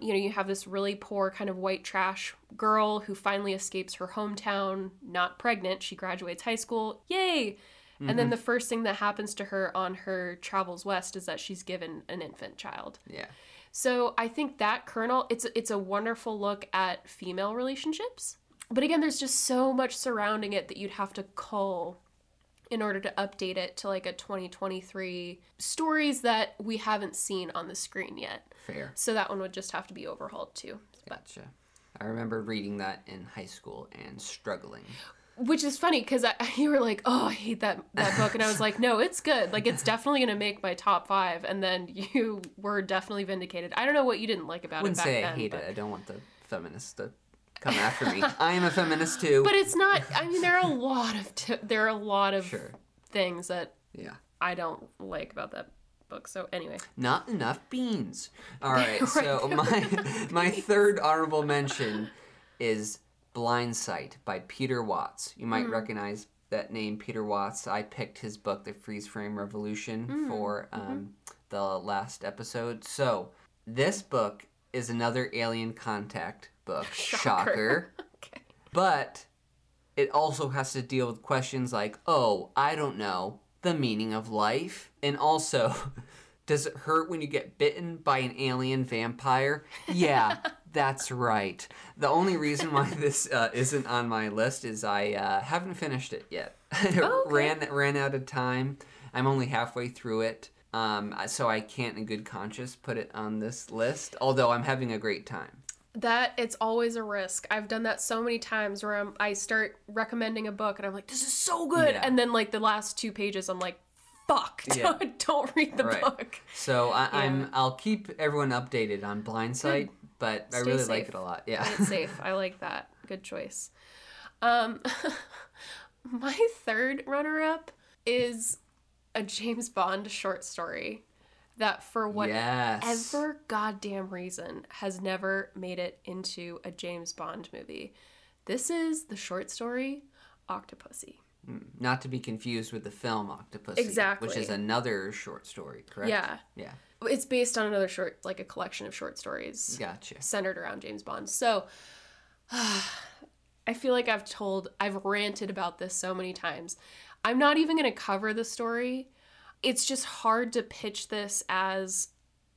You know, you have this really poor kind of white trash girl who finally escapes her hometown, not pregnant. She graduates high school. Yay! And then the first thing that happens to her on her travels west is that she's given an infant child. Yeah. So I think that kernel, it's a wonderful look at female relationships. But again, there's just so much surrounding it that you'd have to cull in order to update it to like a 2023 stories that we haven't seen on the screen yet. Fair. So that one would just have to be overhauled too. Gotcha. But I remember reading that in high school and struggling. Which is funny because you were like, oh, I hate that book. And I was like, no, it's good. Like, it's definitely going to make my top 5. And then you were definitely vindicated. I don't know what you didn't like about it back then. I wouldn't say I hate it. I don't want the feminists to come after me. I am a feminist, too. But it's not, I mean, there are a lot of sure. things that I don't like about that book. So anyway. Not enough beans. All right. So my third honorable mention is Blind Sight by Peter Watts. You might recognize that name, Peter Watts. I picked his book, The Freeze Frame Revolution, for the last episode. So this book is another alien contact book. Shocker. Okay. But it also has to deal with questions like, oh, I don't know, the meaning of life. And also, does it hurt when you get bitten by an alien vampire? Yeah. That's right. The only reason why this isn't on my list is I haven't finished it yet. Oh, okay. Ran out of time. I'm only halfway through it, so I can't in good conscience put it on this list, although I'm having a great time. That, it's always a risk. I've done that so many times where I start recommending a book and I'm like, this is so good, and then like the last 2 pages I'm like, fuck, don't read the book. So I'll keep everyone updated on Blindsight. But I really like it a lot. Yeah. It's safe. I like that. Good choice. My third runner-up is a James Bond short story that for whatever goddamn reason has never made it into a James Bond movie. This is the short story Octopussy. Not to be confused with the film Octopussy. Exactly. Which is another short story, correct? Yeah. It's based on another short, like a collection of short stories. Gotcha. Centered around James Bond. So, I feel like I've ranted about this so many times. I'm not even going to cover the story. It's just hard to pitch this as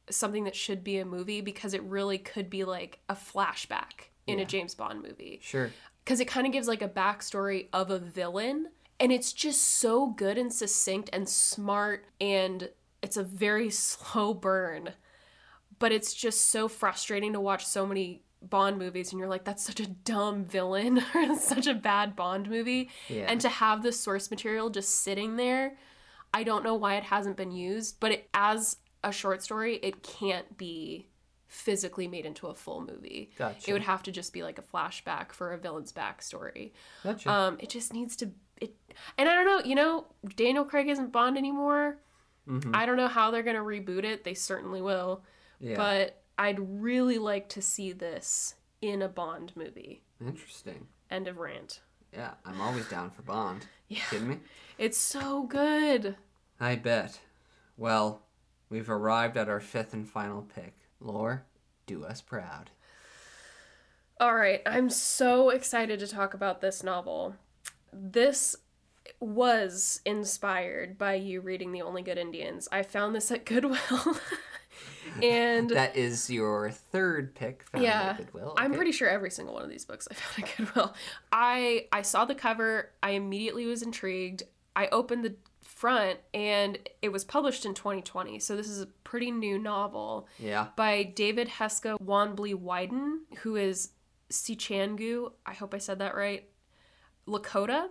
something that should be a movie because it really could be like a flashback in a James Bond movie. Sure. Because it kind of gives like a backstory of a villain. And it's just so good and succinct and smart, and it's a very slow burn, But it's just so frustrating to watch so many Bond movies and you're like, that's such a dumb villain or such a bad Bond movie. Yeah. And to have the source material just sitting there, I don't know why it hasn't been used, but it, as a short story, it can't be physically made into a full movie. Gotcha. It would have to just be like a flashback for a villain's backstory. Gotcha. It just needs to... And I don't know, you know, Daniel Craig isn't Bond anymore. Mm-hmm. I don't know how they're going to reboot it. They certainly will. Yeah. But I'd really like to see this in a Bond movie. Interesting. End of rant. Yeah, I'm always down for Bond. Yeah. You kidding me? It's so good. I bet. Well, we've arrived at our fifth and final pick. Lore, do us proud. All right, I'm so excited to talk about this novel. This was inspired by you reading The Only Good Indians. I found this at Goodwill. And that is your third pick found at Goodwill. Okay. I'm pretty sure every single one of these books I found at Goodwill. I saw the cover. I immediately was intrigued. I opened the front, and it was published in 2020, so this is a pretty new novel. Yeah. By David Heska Wanbley Wyden, who is Sichangu, I hope I said that right, Lakota.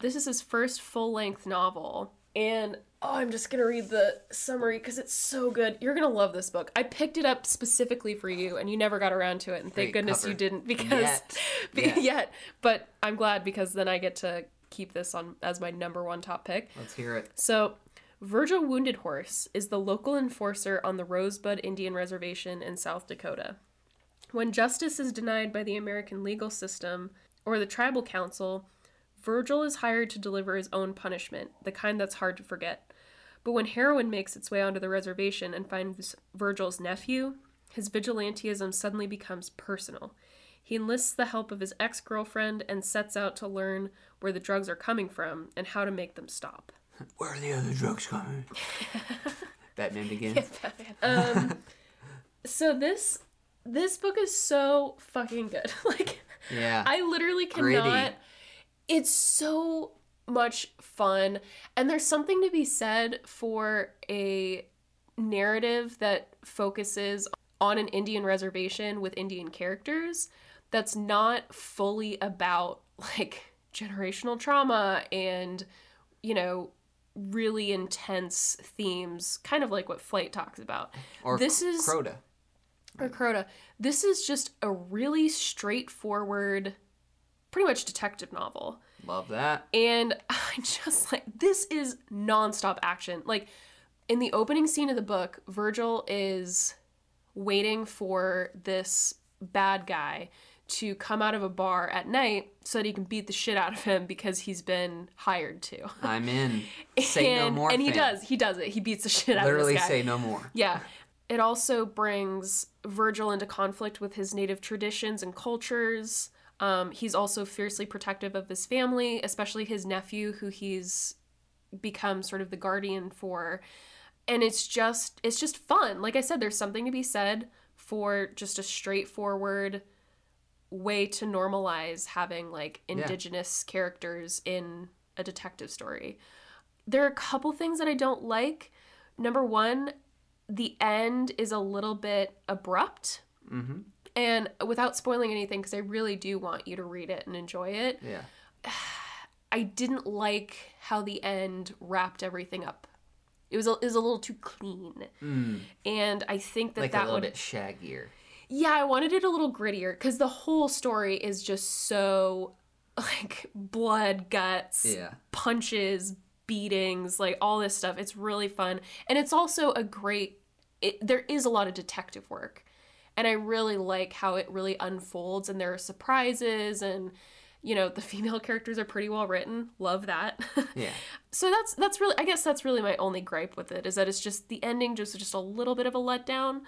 This is his first full-length novel, and I'm just gonna read the summary because it's so good. You're gonna love this book. I picked it up specifically for you, and you never got around to it, and thank goodness you didn't, because yet. But I'm glad, because then I get to keep this on as my number one top pick. Let's hear it. So, Virgil Wounded Horse is the local enforcer on the Rosebud Indian Reservation in South Dakota. When justice is denied by the American legal system or the tribal council, Virgil is hired to deliver his own punishment, the kind that's hard to forget. But when heroin makes its way onto the reservation and finds Virgil's nephew, his vigilantism suddenly becomes personal. He enlists the help of his ex-girlfriend and sets out to learn where the drugs are coming from and how to make them stop. Where are the other drugs coming? Batman Begins. Yeah, Batman. So this book is so fucking good. Like, yeah. I literally cannot. Gritty. It's so much fun, and there's something to be said for a narrative that focuses on an Indian reservation with Indian characters. That's not fully about, like, generational trauma and, you know, really intense themes, kind of like what Flight talks about. Or this is Crota. Or Crota. This is just a really straightforward, pretty much detective novel. Love that. And I just, like, this is nonstop action. Like, in the opening scene of the book, Virgil is waiting for this bad guy to come out of a bar at night so that he can beat the shit out of him because he's been hired to. I'm in. Say no more. And he does. He does it. He beats the shit out of this guy. Literally say no more. Yeah. It also brings Virgil into conflict with his native traditions and cultures. He's also fiercely protective of his family, especially his nephew, who he's become sort of the guardian for. And it's just fun. Like I said, there's something to be said for just a straightforward way to normalize having, like, indigenous characters in a detective story. There are a couple things that I don't like. Number one, the end is a little bit abrupt. Mm-hmm. And without spoiling anything, because I really do want you to read it and enjoy it. Yeah. I didn't like how the end wrapped everything up. It was a little too clean. Mm. And I think that that would... Like a little bit shaggier. Yeah, I wanted it a little grittier, because the whole story is just so, like, blood, guts, punches, beatings, like, all this stuff. It's really fun. And it's also a great... There is a lot of detective work. And I really like how it really unfolds, and there are surprises, and... You know, the female characters are pretty well written. Love that. Yeah. So that's really, I guess that's really my only gripe with it, is that it's just the ending, just a little bit of a letdown.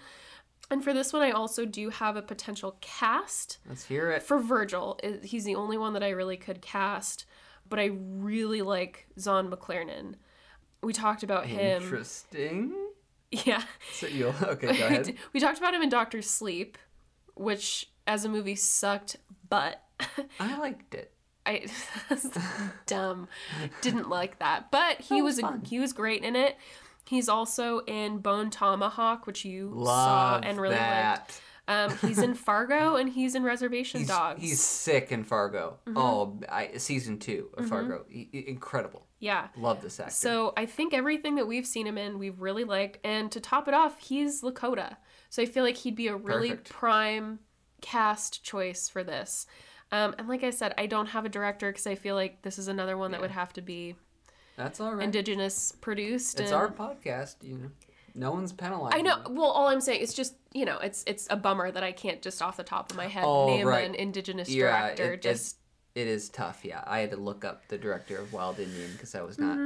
And for this one, I also do have a potential cast. Let's hear it. For Virgil. He's the only one that I really could cast, but I really like Zon McClernand. We talked about him. Interesting. Yeah. So okay, go ahead. We talked about him in Doctor Sleep, which as a movie sucked, but... I liked it. That's dumb. Didn't like that. But he was great in it. He's also in Bone Tomahawk, which you saw and really liked. He's in Fargo, and he's in Reservation Dogs. He's sick in Fargo. Mm-hmm. Season 2 of Fargo. Incredible. Yeah. Love this actor. So I think everything that we've seen him in, we've really liked. And to top it off, he's Lakota. So I feel like he'd be a really prime cast choice for this. And like I said, I don't have a director because I feel like this is another one that would have to be Indigenous produced. It's our podcast, you know. No one's penalized. I know. Well, all I'm saying is just, you know, it's a bummer that I can't just off the top of my head name an Indigenous director. It is tough, yeah. I had to look up the director of Wild Indian because I was not...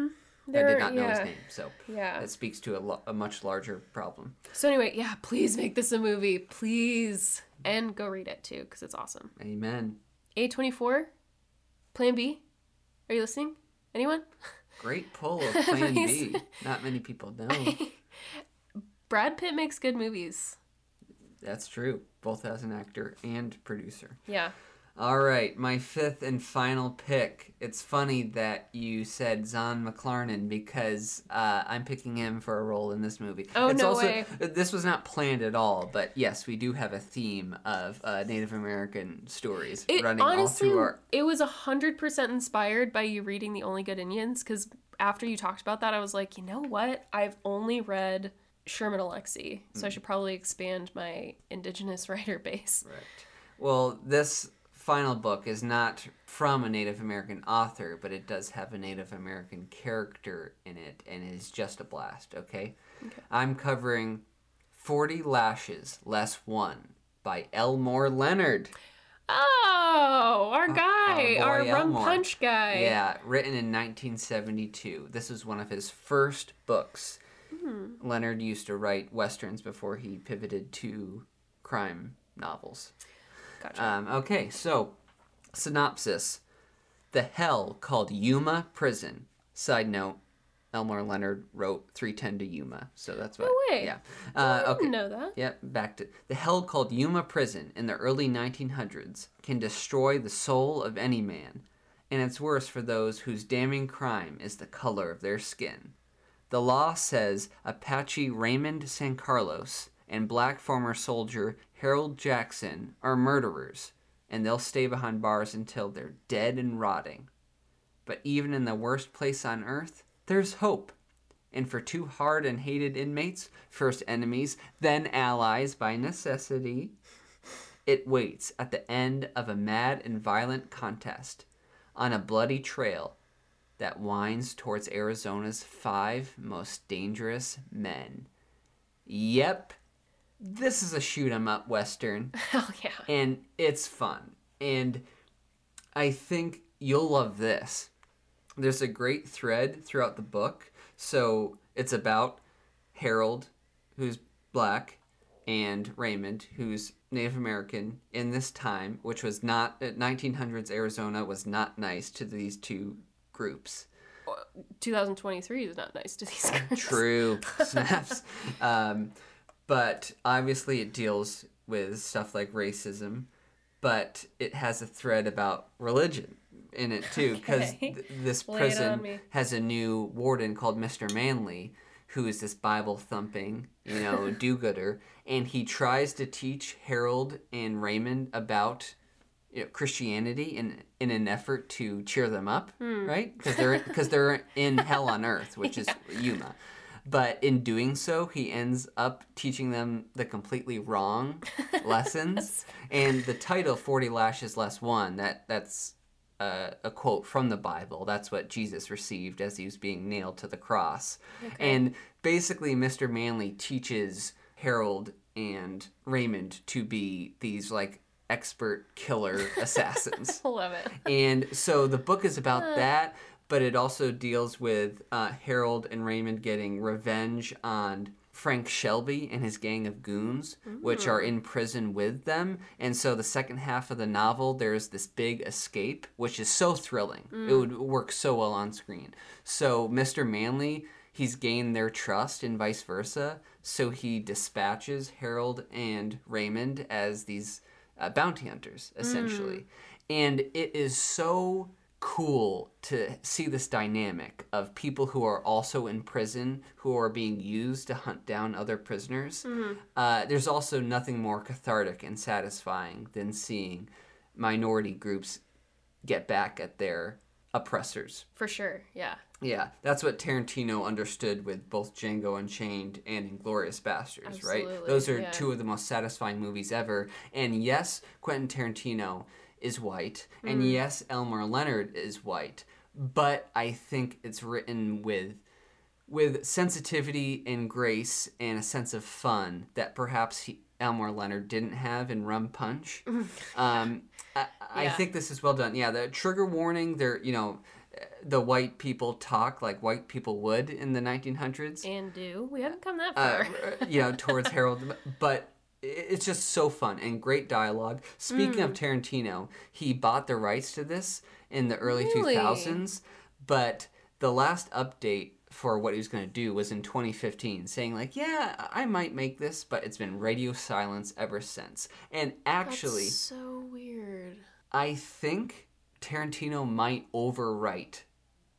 I did not know his name, so that speaks to a much larger problem. So anyway, please make this a movie. Please. And go read it, too, because it's awesome. Amen. A24, Plan B. Are you listening? Anyone? Great pull of Plan B. Not many people know. Brad Pitt makes good movies. That's true, both as an actor and producer. Yeah. All right, my fifth and final pick. It's funny that you said Zahn McClarnon because I'm picking him for a role in this movie. Oh, no way. This was not planned at all, but yes, we do have a theme of Native American stories running all through our... It was 100% inspired by you reading The Only Good Indians because after you talked about that, I was like, you know what? I've only read... Sherman Alexie, so I should probably expand my Indigenous writer base. Right. Well, this final book is not from a Native American author, but it does have a Native American character in it, and it is just a blast, okay? I'm covering 40 Lashes Less One by Elmore Leonard. Oh, our guy, our rum punch guy. Yeah, written in 1972. This is one of his first books. Leonard used to write Westerns before he pivoted to crime novels. Gotcha. Okay, so synopsis. The hell called Yuma Prison. Side note, Elmore Leonard wrote 3:10 to Yuma, so that's what... No way. Yeah. I didn't know that. Yep, back to... The hell called Yuma Prison in the early 1900s can destroy the soul of any man, and it's worse for those whose damning crime is the color of their skin. The law says Apache Raymond San Carlos and black former soldier Harold Jackson are murderers, and they'll stay behind bars until they're dead and rotting. But even in the worst place on earth, there's hope. And for two hard and hated inmates, first enemies, then allies by necessity, it waits at the end of a mad and violent contest on a bloody trail that winds towards Arizona's 5 most dangerous men. Yep, this is a shoot-'em-up Western. Hell yeah. And it's fun. And I think you'll love this. There's a great thread throughout the book. So it's about Harold, who's black, and Raymond, who's Native American, in this time, which was not... 1900s Arizona was not nice to these two groups. 2023 is not nice to these groups. True. Snaps. But obviously it deals with stuff like racism, but it has a thread about religion in it too, because this prison has a new warden called Mr. Manley, who is this Bible-thumping, you know, do-gooder, and he tries to teach Harold and Raymond about... Christianity in an effort to cheer them up, right? Because they're in hell on earth, which is Yuma. But in doing so, he ends up teaching them the completely wrong lessons. And the title, 40 Lashes Less One, that's a quote from the Bible. That's what Jesus received as he was being nailed to the cross. Okay. And basically, Mr. Manley teaches Harold and Raymond to be these, like, expert killer assassins. Love it. And so the book is about that, but it also deals with Harold and Raymond getting revenge on Frank Shelby and his gang of goons, which are in prison with them. And so the second half of the novel, there's this big escape, which is so thrilling. It would work so well on screen. So Mr. Manley, he's gained their trust and vice versa. So he dispatches Harold and Raymond as these bounty hunters, essentially. And it is so cool to see this dynamic of people who are also in prison, who are being used to hunt down other prisoners. Mm-hmm. There's also nothing more cathartic and satisfying than seeing minority groups get back at their oppressors. For sure, yeah. Yeah, that's what Tarantino understood with both Django Unchained and Inglourious Basterds, absolutely, right? Those are two of the most satisfying movies ever. And yes, Quentin Tarantino is white, and yes, Elmer Leonard is white, but I think it's written with sensitivity and grace and a sense of fun that perhaps Elmer Leonard didn't have in Rum Punch. I think this is well done. Yeah, the trigger warning, they're, you know, the white people talk like white people would in the 1900s. And do. We haven't come that far. You know, towards Harold. But it's just so fun and great dialogue. Speaking of Tarantino, he bought the rights to this in the early 2000s. But the last update for what he was going to do was in 2015, saying like, yeah, I might make this, but it's been radio silence ever since. And actually... That's so weird. I think Tarantino might overwrite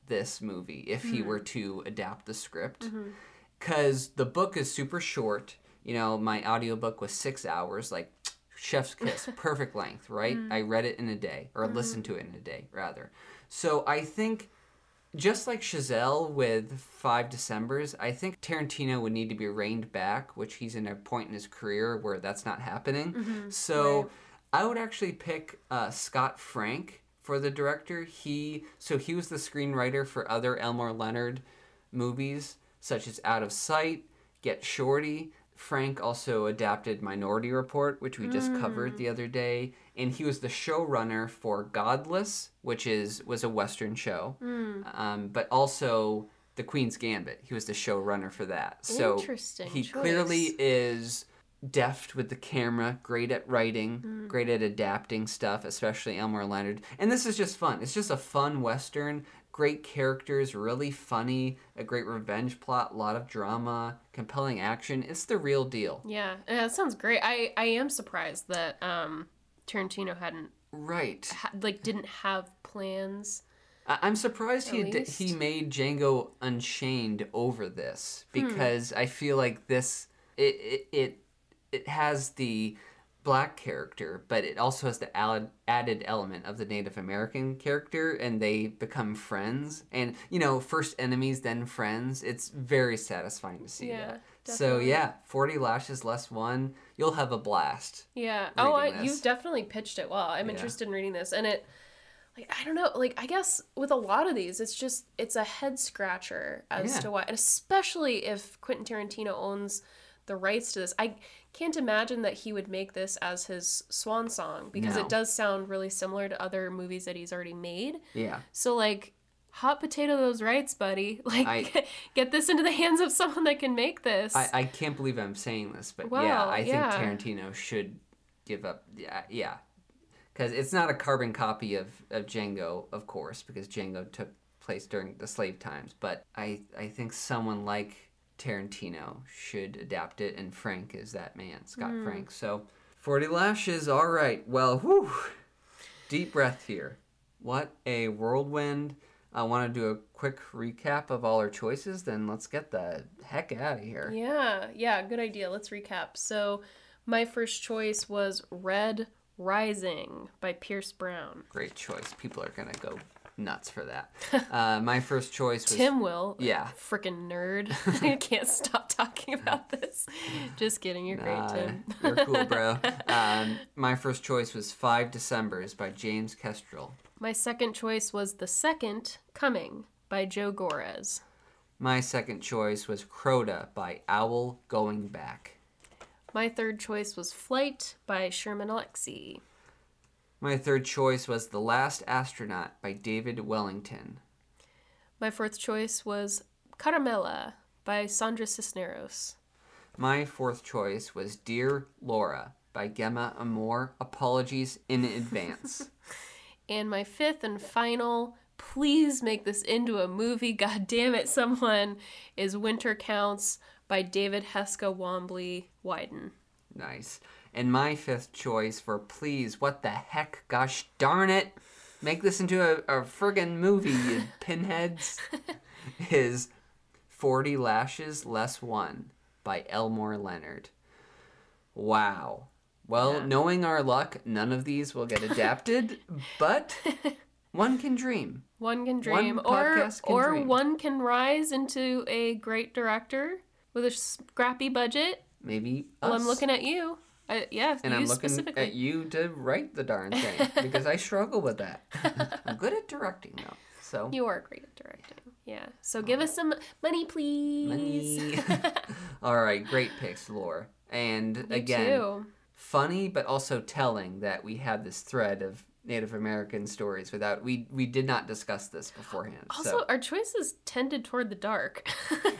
this movie if he were to adapt the script, because the book is super short. You know, my audiobook was 6 hours, like chef's kiss, perfect length, right? I read it in a day, or listened to it in a day, rather. So I think, just like Chazelle with 5 Decembers, I think Tarantino would need to be reined back, which he's in a point in his career where that's not happening. So I would actually pick Scott Frank for the director. He was the screenwriter for other Elmer Leonard movies, such as Out of Sight, Get Shorty. Frank also adapted Minority Report, which we just covered the other day. And he was the showrunner for Godless, which was a Western show. But also The Queen's Gambit. He was the showrunner for that. So he clearly is deft with the camera, great at writing, great at adapting stuff, especially Elmer Leonard. And this is just fun. It's just a fun Western, great characters, really funny, a great revenge plot, a lot of drama, compelling action. It's the real deal. Yeah, that sounds great. I am surprised that Tarantino hadn't... Right. Didn't have plans. I'm surprised he made Django Unchained over this, because I feel like this... It has the black character, but it also has the added element of the Native American character, and they become friends. And, you know, first enemies, then friends. It's very satisfying to see that. Definitely. So, 40 Lashes Less One. You'll have a blast. Yeah. Oh, you've definitely pitched it well. I'm interested in reading this. And it, I don't know. I guess with a lot of these, it's just, it's a head scratcher as to why. And especially if Quentin Tarantino owns the rights to this. I can't imagine that he would make this as his swan song, because it does sound really similar to other movies that he's already made. Yeah. So hot potato those rights, buddy. Get this into the hands of someone that can make this. I can't believe I'm saying this, but I think Tarantino should give up. Yeah. Because it's not a carbon copy of Django, of course, because Django took place during the slave times. But I think someone like Tarantino should adapt it, and Frank is that man, Scott Frank. So 40 Lashes, all right. Well, whew, deep breath here. What a whirlwind. I want to do a quick recap of all our choices, then let's get the heck out of here. Yeah, good idea. Let's recap. So my first choice was Red Rising by Pierce Brown. Great choice. People are going to go nuts for that. My first choice was... Tim will. Yeah. Frickin' nerd. I can't stop talking about this. Just kidding. You're great, Tim. You're cool, bro. My first choice was 5 Decembers by James Kestrel. My second choice was The Second Coming by Joe Gores. My second choice was Crota by Owl Going Back. My third choice was Flight by Sherman Alexie. My third choice was The Last Astronaut by David Wellington. My fourth choice was Caramella by Sandra Cisneros. My fourth choice was Dear Laura by Gemma Amor. Apologies in advance. And my fifth and final, please make this into a movie, God damn it, someone, is Winter Counts by David Heska Wombley Wyden. Nice. And my fifth choice for please, what the heck, gosh darn it, Make this into a friggin' movie, you pinheads. Is 40 Lashes Less One by Elmore Leonard. Wow. Well, yeah. Knowing our luck, none of these will get adapted, but one can dream. One can dream. One can dream. One can rise into a great director with a scrappy budget. Maybe us. Well, I'm looking at you. I'm looking at you to write the darn thing, because I struggle with that. I'm good at directing, though. So you are great at directing. Yeah. So give us some money, please. All right. Great picks, Laura. And you again, too. Funny, but also telling that we had this thread of Native American stories without we did not discuss this beforehand. Also, so. Our choices tended toward the dark.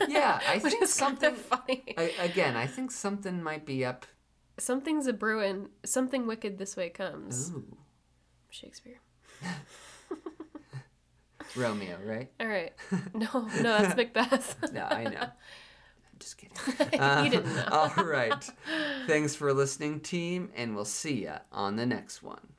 Yeah, I think something funny. I think something might be up. Something's a brewin'. Something wicked this way comes. Ooh. Shakespeare. Romeo, right? All right. No, that's Macbeth. No, I know. I'm just kidding. You didn't know. All right. Thanks for listening, team, and we'll see ya on the next one.